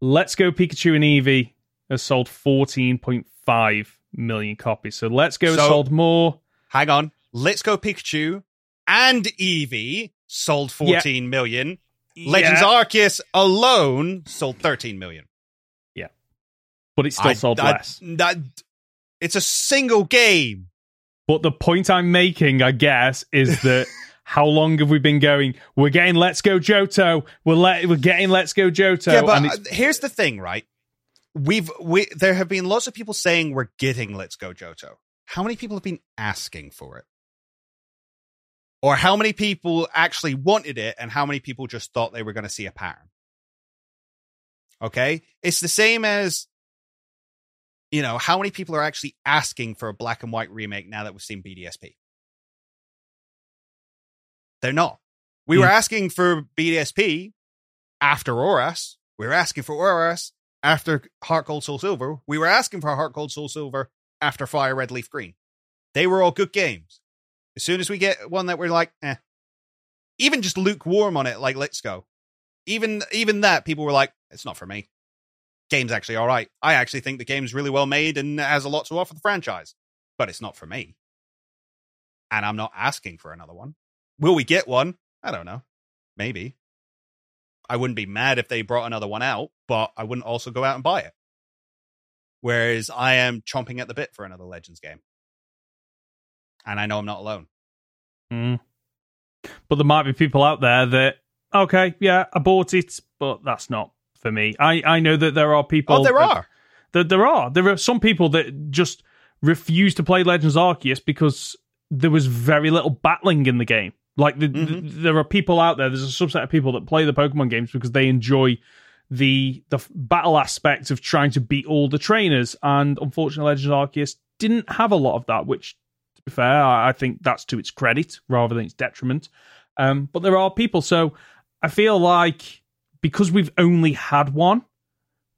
Let's Go Pikachu and Eevee has sold 14.5 million copies. So Let's Go has sold more. Hang on. Let's Go Pikachu and Eevee sold 14 million. Legends Arceus alone sold 13 million. Yeah. But it still sold less. It's a single game. But the point I'm making, I guess, is that how long have we been going? We're getting Let's Go Johto. We're getting Let's Go Johto. Yeah, but here's the thing, right? There have been lots of people saying we're getting Let's Go Johto. How many people have been asking for it? Or how many people actually wanted it, and how many people just thought they were going to see a pattern? Okay? It's the same as, you know, how many people are actually asking for a black and white remake now that we've seen BDSP? They're not. We were asking for BDSP after Oras, We were asking for Oras after Heart Gold Soul Silver. We were asking for Heart Gold Soul Silver after Fire Red Leaf Green. They were all good games. As soon as we get one that we're like, eh, even just lukewarm on it, like let's go. Even that people were like, it's not for me. Game's actually all right. I actually think the game's really well made and has a lot to offer the franchise, but it's not for me. And I'm not asking for another one. Will we get one? I don't know. Maybe. I wouldn't be mad if they brought another one out, but I wouldn't also go out and buy it. Whereas I am chomping at the bit for another Legends game. And I know I'm not alone. Mm. But there might be people out there that, okay, yeah, I bought it, but that's not for me. I know that there are people... Oh, there are! There are some people that just refuse to play Legends Arceus because there was very little battling in the game. Like, there are people out there, there's a subset of people that play the Pokemon games because they enjoy the battle aspect of trying to beat all the trainers, and unfortunately Legends Arceus didn't have a lot of that, which, to be fair, I think that's to its credit rather than its detriment. But there are people, so I feel like because we've only had one,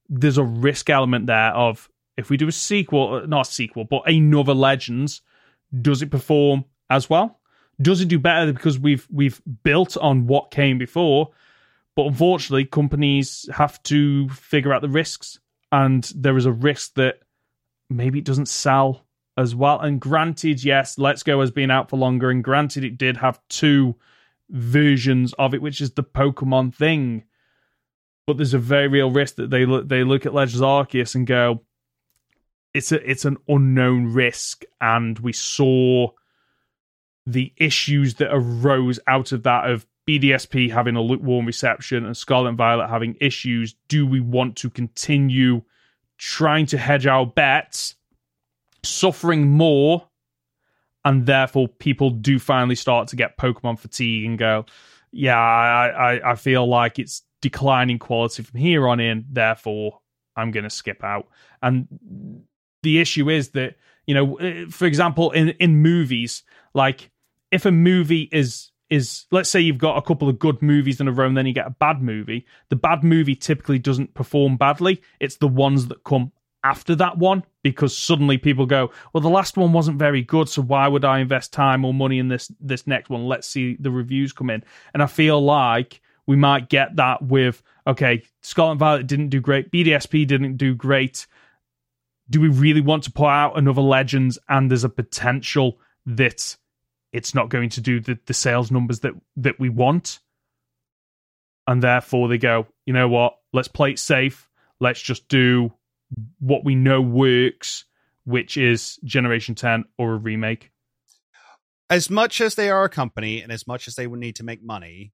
there's a risk element there of, if we do a sequel, not a sequel, but another Legends, does it perform as well? Does it do better because we've built on what came before? But unfortunately, companies have to figure out the risks, and there is a risk that maybe it doesn't sell as well. And granted, yes, Let's Go has been out for longer, and granted, it did have two versions of it, which is the Pokemon thing. But there's a very real risk that they look at Legends Arceus and go, it's an unknown risk, and we saw the issues that arose out of that, of BDSP having a lukewarm reception and Scarlet and Violet having issues. Do we want to continue trying to hedge our bets, suffering more, and therefore people do finally start to get Pokemon fatigue and go, yeah, I feel like it's declining quality from here on in, therefore I'm going to skip out. And the issue is that, you know, for example, in movies, like if a movie is, let's say you've got a couple of good movies in a row and then you get a bad movie, the bad movie typically doesn't perform badly. It's the ones that come after that one, because suddenly people go, well, the last one wasn't very good, so why would I invest time or money in this next one? Let's see the reviews come in. And I feel like we might get that with, okay, Scarlet and Violet didn't do great, BDSP didn't do great. Do we really want to put out another Legends and there's a potential that it's not going to do the sales numbers that we want? And therefore they go, you know what, let's play it safe. Let's just do what we know works, which is Generation 10 or a remake. As much as they are a company and as much as they would need to make money,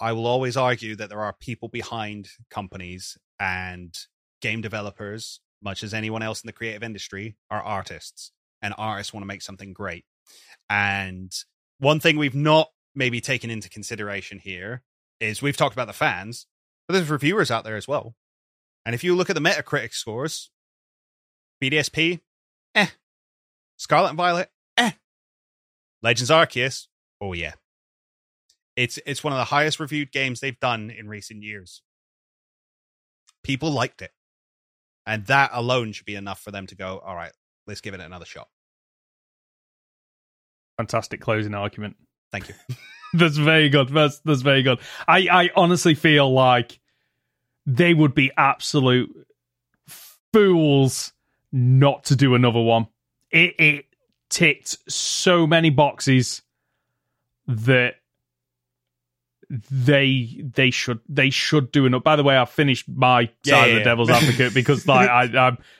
I will always argue that there are people behind companies and game developers, much as anyone else in the creative industry, are artists, and artists want to make something great. And one thing we've not maybe taken into consideration here is we've talked about the fans, but there's reviewers out there as well. And if you look at the Metacritic scores, BDSP, eh. Scarlet and Violet, eh. Legends Arceus, oh yeah. It's one of the highest reviewed games they've done in recent years. People liked it. And that alone should be enough for them to go, all right, let's give it another shot. Fantastic closing argument. Thank you. That's very good. That's very good. I honestly feel like they would be absolute fools not to do another one. It ticked so many boxes that they should do enough. By the way, I finished my side of the devil's advocate because like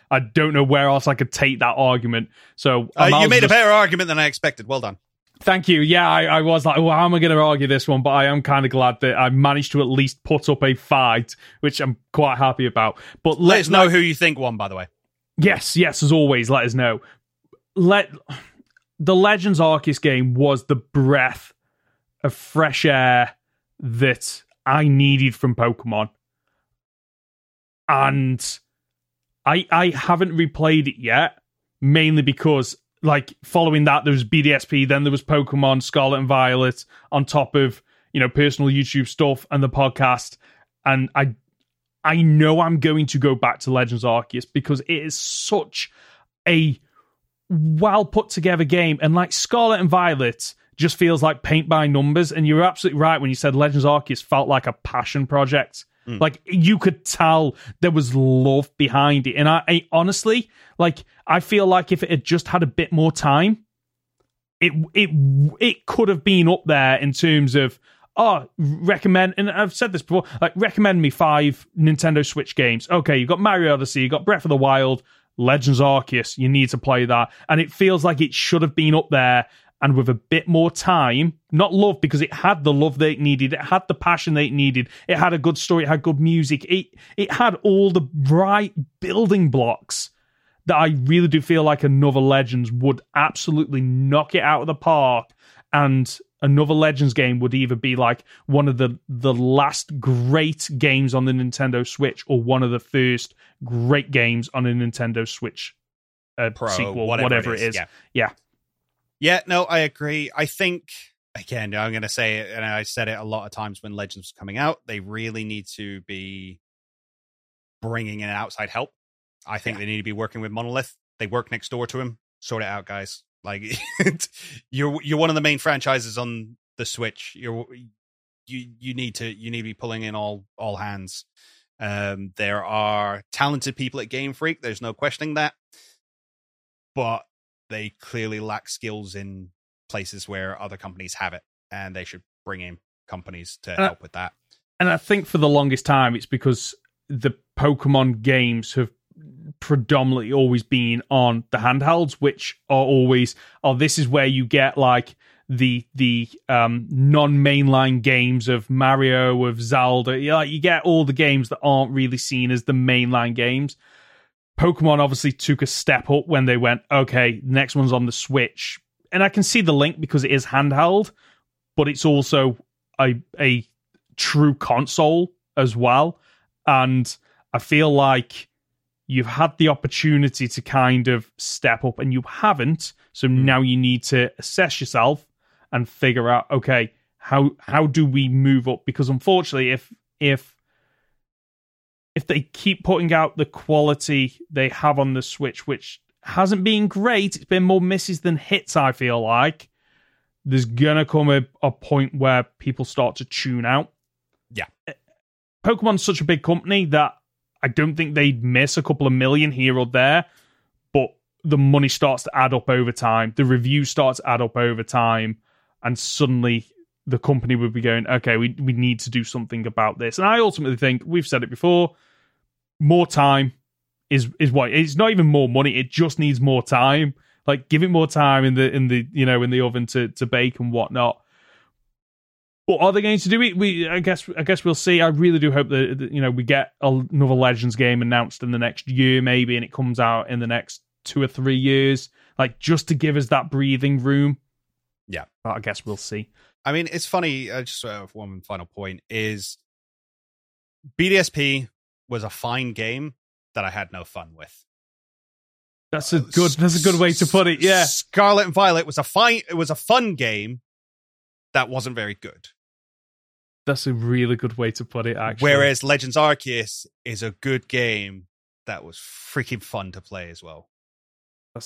I don't know where else I could take that argument. So you made a better argument than I expected. Well done. Thank you. Yeah, I was like, well, how am I going to argue this one? But I am kind of glad that I managed to at least put up a fight, which I'm quite happy about. But let us know who you think won, by the way. Yes, as always, let us know. The Legends Arceus game was the breath of fresh air that I needed from Pokemon, and I haven't replayed it yet, mainly because, like, following that there was BDSP, then there was Pokemon Scarlet and Violet on top of, you know, personal YouTube stuff and the podcast, and I I know I'm going to go back to Legends Arceus because it is such a well put together game. And like Scarlet and Violet just feels like paint by numbers. And you're absolutely right when you said Legends Arceus felt like a passion project. Mm. Like you could tell there was love behind it. And I honestly, like, I feel like if it had just had a bit more time, it could have been up there in terms of, oh, recommend, and I've said this before, like, recommend me 5 Nintendo Switch games. Okay, you've got Mario Odyssey, you've got Breath of the Wild, Legends Arceus, you need to play that. And it feels like it should have been up there, and with a bit more time, not love, because it had the love that it needed, it had the passion that it needed, it had a good story, it had good music, it had all the right building blocks that I really do feel like another Legends would absolutely knock it out of the park, and another Legends game would either be like one of the last great games on the Nintendo Switch or one of the first great games on a Nintendo Switch Pro, sequel, whatever it is. Yeah, no, I agree. I think, again, I'm going to say it, and I said it a lot of times when Legends was coming out, they really need to be bringing in outside help. I think they need to be working with Monolith. They work next door to him. Sort it out, guys. Like, you're one of the main franchises on the Switch. You need to be pulling in all hands. There are talented people at Game Freak. There's no questioning that, but they clearly lack skills in places where other companies have it, and they should bring in companies to help with that. And I think for the longest time, it's because the Pokemon games have predominantly always been on the handhelds, which are always, this is where you get like the non-mainline games of Mario, of Zelda. You get all the games that aren't really seen as the mainline games. Pokemon obviously took a step up when they went, okay, next one's on the Switch. And I can see the link because it is handheld, but it's also a true console as well. And I feel like you've had the opportunity to kind of step up and you haven't. So now you need to assess yourself and figure out, okay, how do we move up? Because unfortunately, if they keep putting out the quality they have on the Switch, which hasn't been great, it's been more misses than hits, I feel like, there's going to come a point where people start to tune out. Yeah. Pokemon's such a big company that I don't think they'd miss a couple of million here or there, but the money starts to add up over time. The reviews start to add up over time, and suddenly the company would be going, okay, we need to do something about this. And I ultimately think, we've said it before, more time is what, it's not even more money, it just needs more time. Like, give it more time in the oven to bake and whatnot. But are they going to do it? I guess we'll see. I really do hope that we get another Legends game announced in the next year, maybe, and it comes out in the next 2 or 3 years, like, just to give us that breathing room. Yeah, but I guess we'll see. I mean, it's funny, just one final point is BDSP was a fine game that I had no fun with. That's a good way to put it, yeah. Scarlet and Violet was a fun game that wasn't very good. That's a really good way to put it, actually. Whereas Legends Arceus is a good game that was freaking fun to play as well.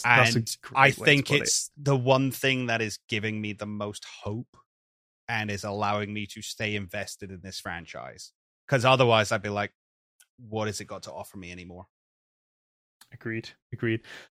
I think the one thing that is giving me the most hope and is allowing me to stay invested in this franchise. Because otherwise I'd be like, what has it got to offer me anymore? Agreed.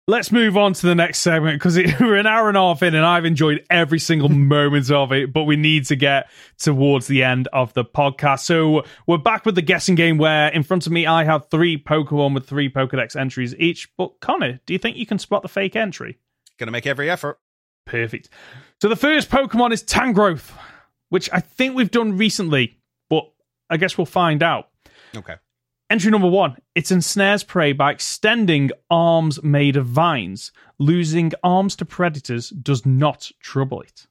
Let's move on to the next segment, because we're an hour and a half in and I've enjoyed every single moment of it, but we need to get towards the end of the podcast. So we're back with the guessing game, where in front of me I have 3 Pokemon with 3 Pokedex entries each. But Connor, do you think you can spot the fake entry? Gonna make every effort. Perfect. So the first Pokemon is Tangrowth, which I think we've done recently, but I guess we'll find out. Okay. Entry number 1, it ensnares prey by extending arms made of vines. Losing arms to predators does not trouble it.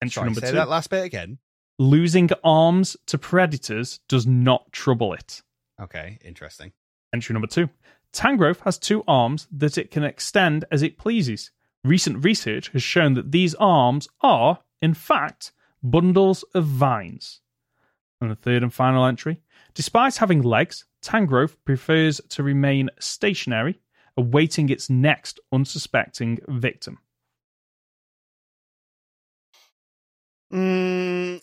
Entry number 2. Say that last bit again. Losing arms to predators does not trouble it. Okay, interesting. Entry number 2. Tangrowth has 2 arms that it can extend as it pleases. Recent research has shown that these arms are, in fact, bundles of vines. And the third and final entry. Despite having legs, Tangrowth prefers to remain stationary, awaiting its next unsuspecting victim.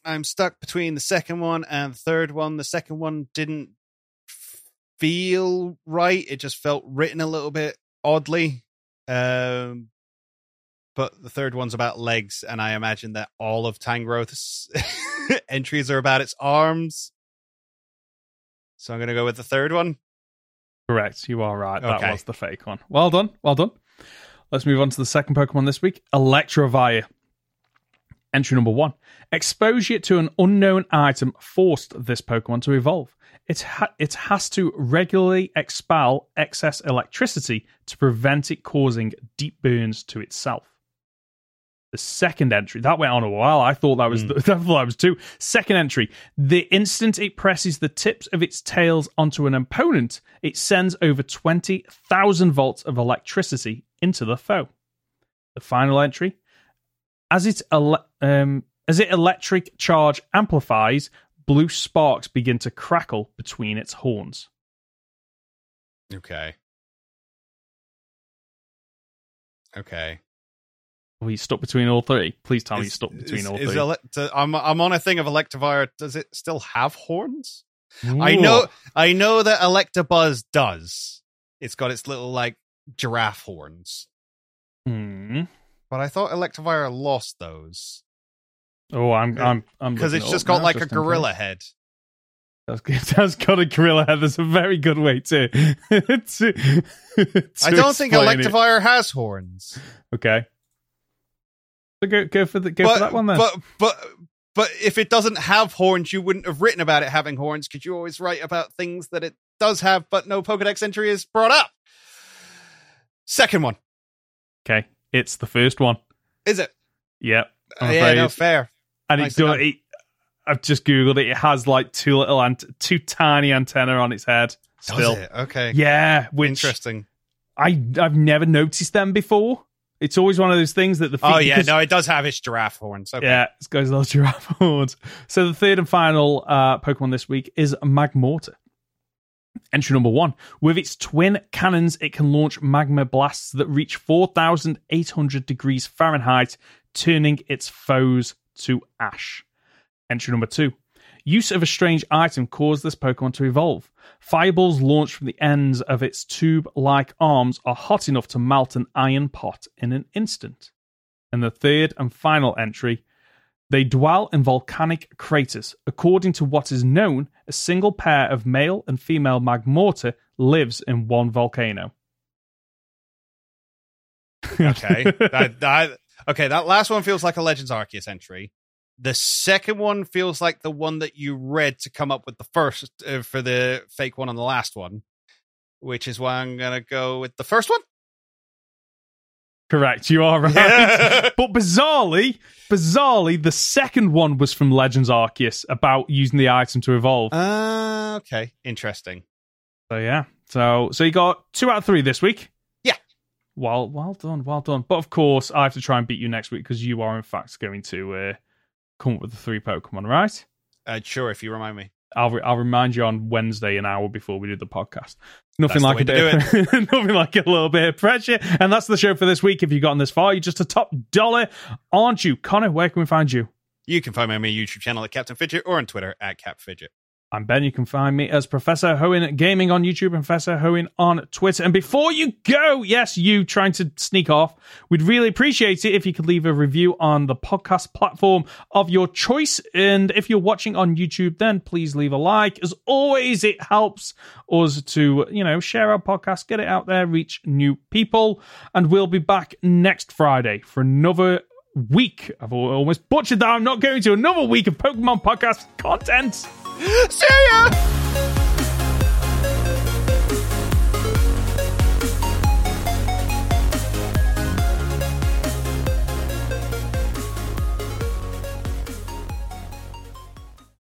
I'm stuck between the second one and the third one. The second one didn't feel right. It just felt written a little bit oddly. But the third one's about legs, and I imagine that all of Tangrowth's entries are about its arms. So I'm going to go with the third one. Correct. You are right. Okay. That was the fake one. Well done. Well done. Let's move on to the second Pokemon this week, Electivire. Entry number 1. Exposure to an unknown item forced this Pokemon to evolve. It has to regularly expel excess electricity to prevent it causing deep burns to itself. The second entry. That went on a while. I thought that was two. Second entry. The instant it presses the tips of its tails onto an opponent, it sends over 20,000 volts of electricity into the foe. The final entry. As its electric charge amplifies, blue sparks begin to crackle between its horns. Okay. Are you stuck between all three? Please tell me you're stuck between all three. I'm on a thing of Electivire. Does it still have horns? Ooh. I know that Electabuzz does. It's got its little, like, giraffe horns. Hmm. But I thought Electivire lost those. Oh, I'm because it's just got like a gorilla head. That's got a gorilla head. That's a very good way to I don't think Electivire has horns. Okay, so go for that one then. But if it doesn't have horns, you wouldn't have written about it having horns because you always write about things that it does have, but no Pokedex entry is brought up. Second one. Okay. It's the first one. Is it? Yep. Yeah, no, fair. And nice it, I've just Googled it. It has like two tiny antennae on its head. Still. Does it? Okay. Yeah. Which interesting. I've never noticed them before. It's always one of those things that the feet... Oh, yeah. Because, no, it does have its giraffe horns. Okay. Yeah, it's got its little giraffe horns. So the third and final Pokemon this week is Magmortar. Entry number 1. With its twin cannons, it can launch magma blasts that reach 4,800 degrees Fahrenheit, turning its foes to ash. Entry number 2. Use of a strange item caused this Pokemon to evolve. Fireballs launched from the ends of its tube-like arms are hot enough to melt an iron pot in an instant. And the third and final entry. They dwell in volcanic craters. According to what is known, a single pair of male and female Magmortar lives in one volcano. Okay. That last one feels like a Legends Arceus entry. The second one feels like the one that you read to come up with the first for the fake one on the last one, which is why I'm going to go with the first one. Correct, you are right. Yeah. But bizarrely, the second one was from Legends Arceus about using the item to evolve. Okay, interesting. So yeah, so you got 2 out of 3 this week. Yeah. Well done. But of course, I have to try and beat you next week because you are in fact going to come up with the 3 Pokemon, right? Sure, if you remind me. I'll remind you on Wednesday, an hour before we do the podcast. Nothing like a little bit of pressure. And that's the show for this week. If you've gotten this far, you're just a top dollar, aren't you? Connor, where can we find you? You can find me on my YouTube channel at Captain Fidget or on Twitter at Cap Fidget. I'm Ben. You can find me as Professor Hoenn Gaming on YouTube, Professor Hoenn on Twitter. And before you go, yes, you trying to sneak off, we'd really appreciate it if you could leave a review on the podcast platform of your choice. And if you're watching on YouTube, then please leave a like. As always, it helps us to, share our podcast, get it out there, reach new people. And we'll be back next Friday for another week. I've almost butchered that. I'm not going to another week of Pokemon podcast content. See ya!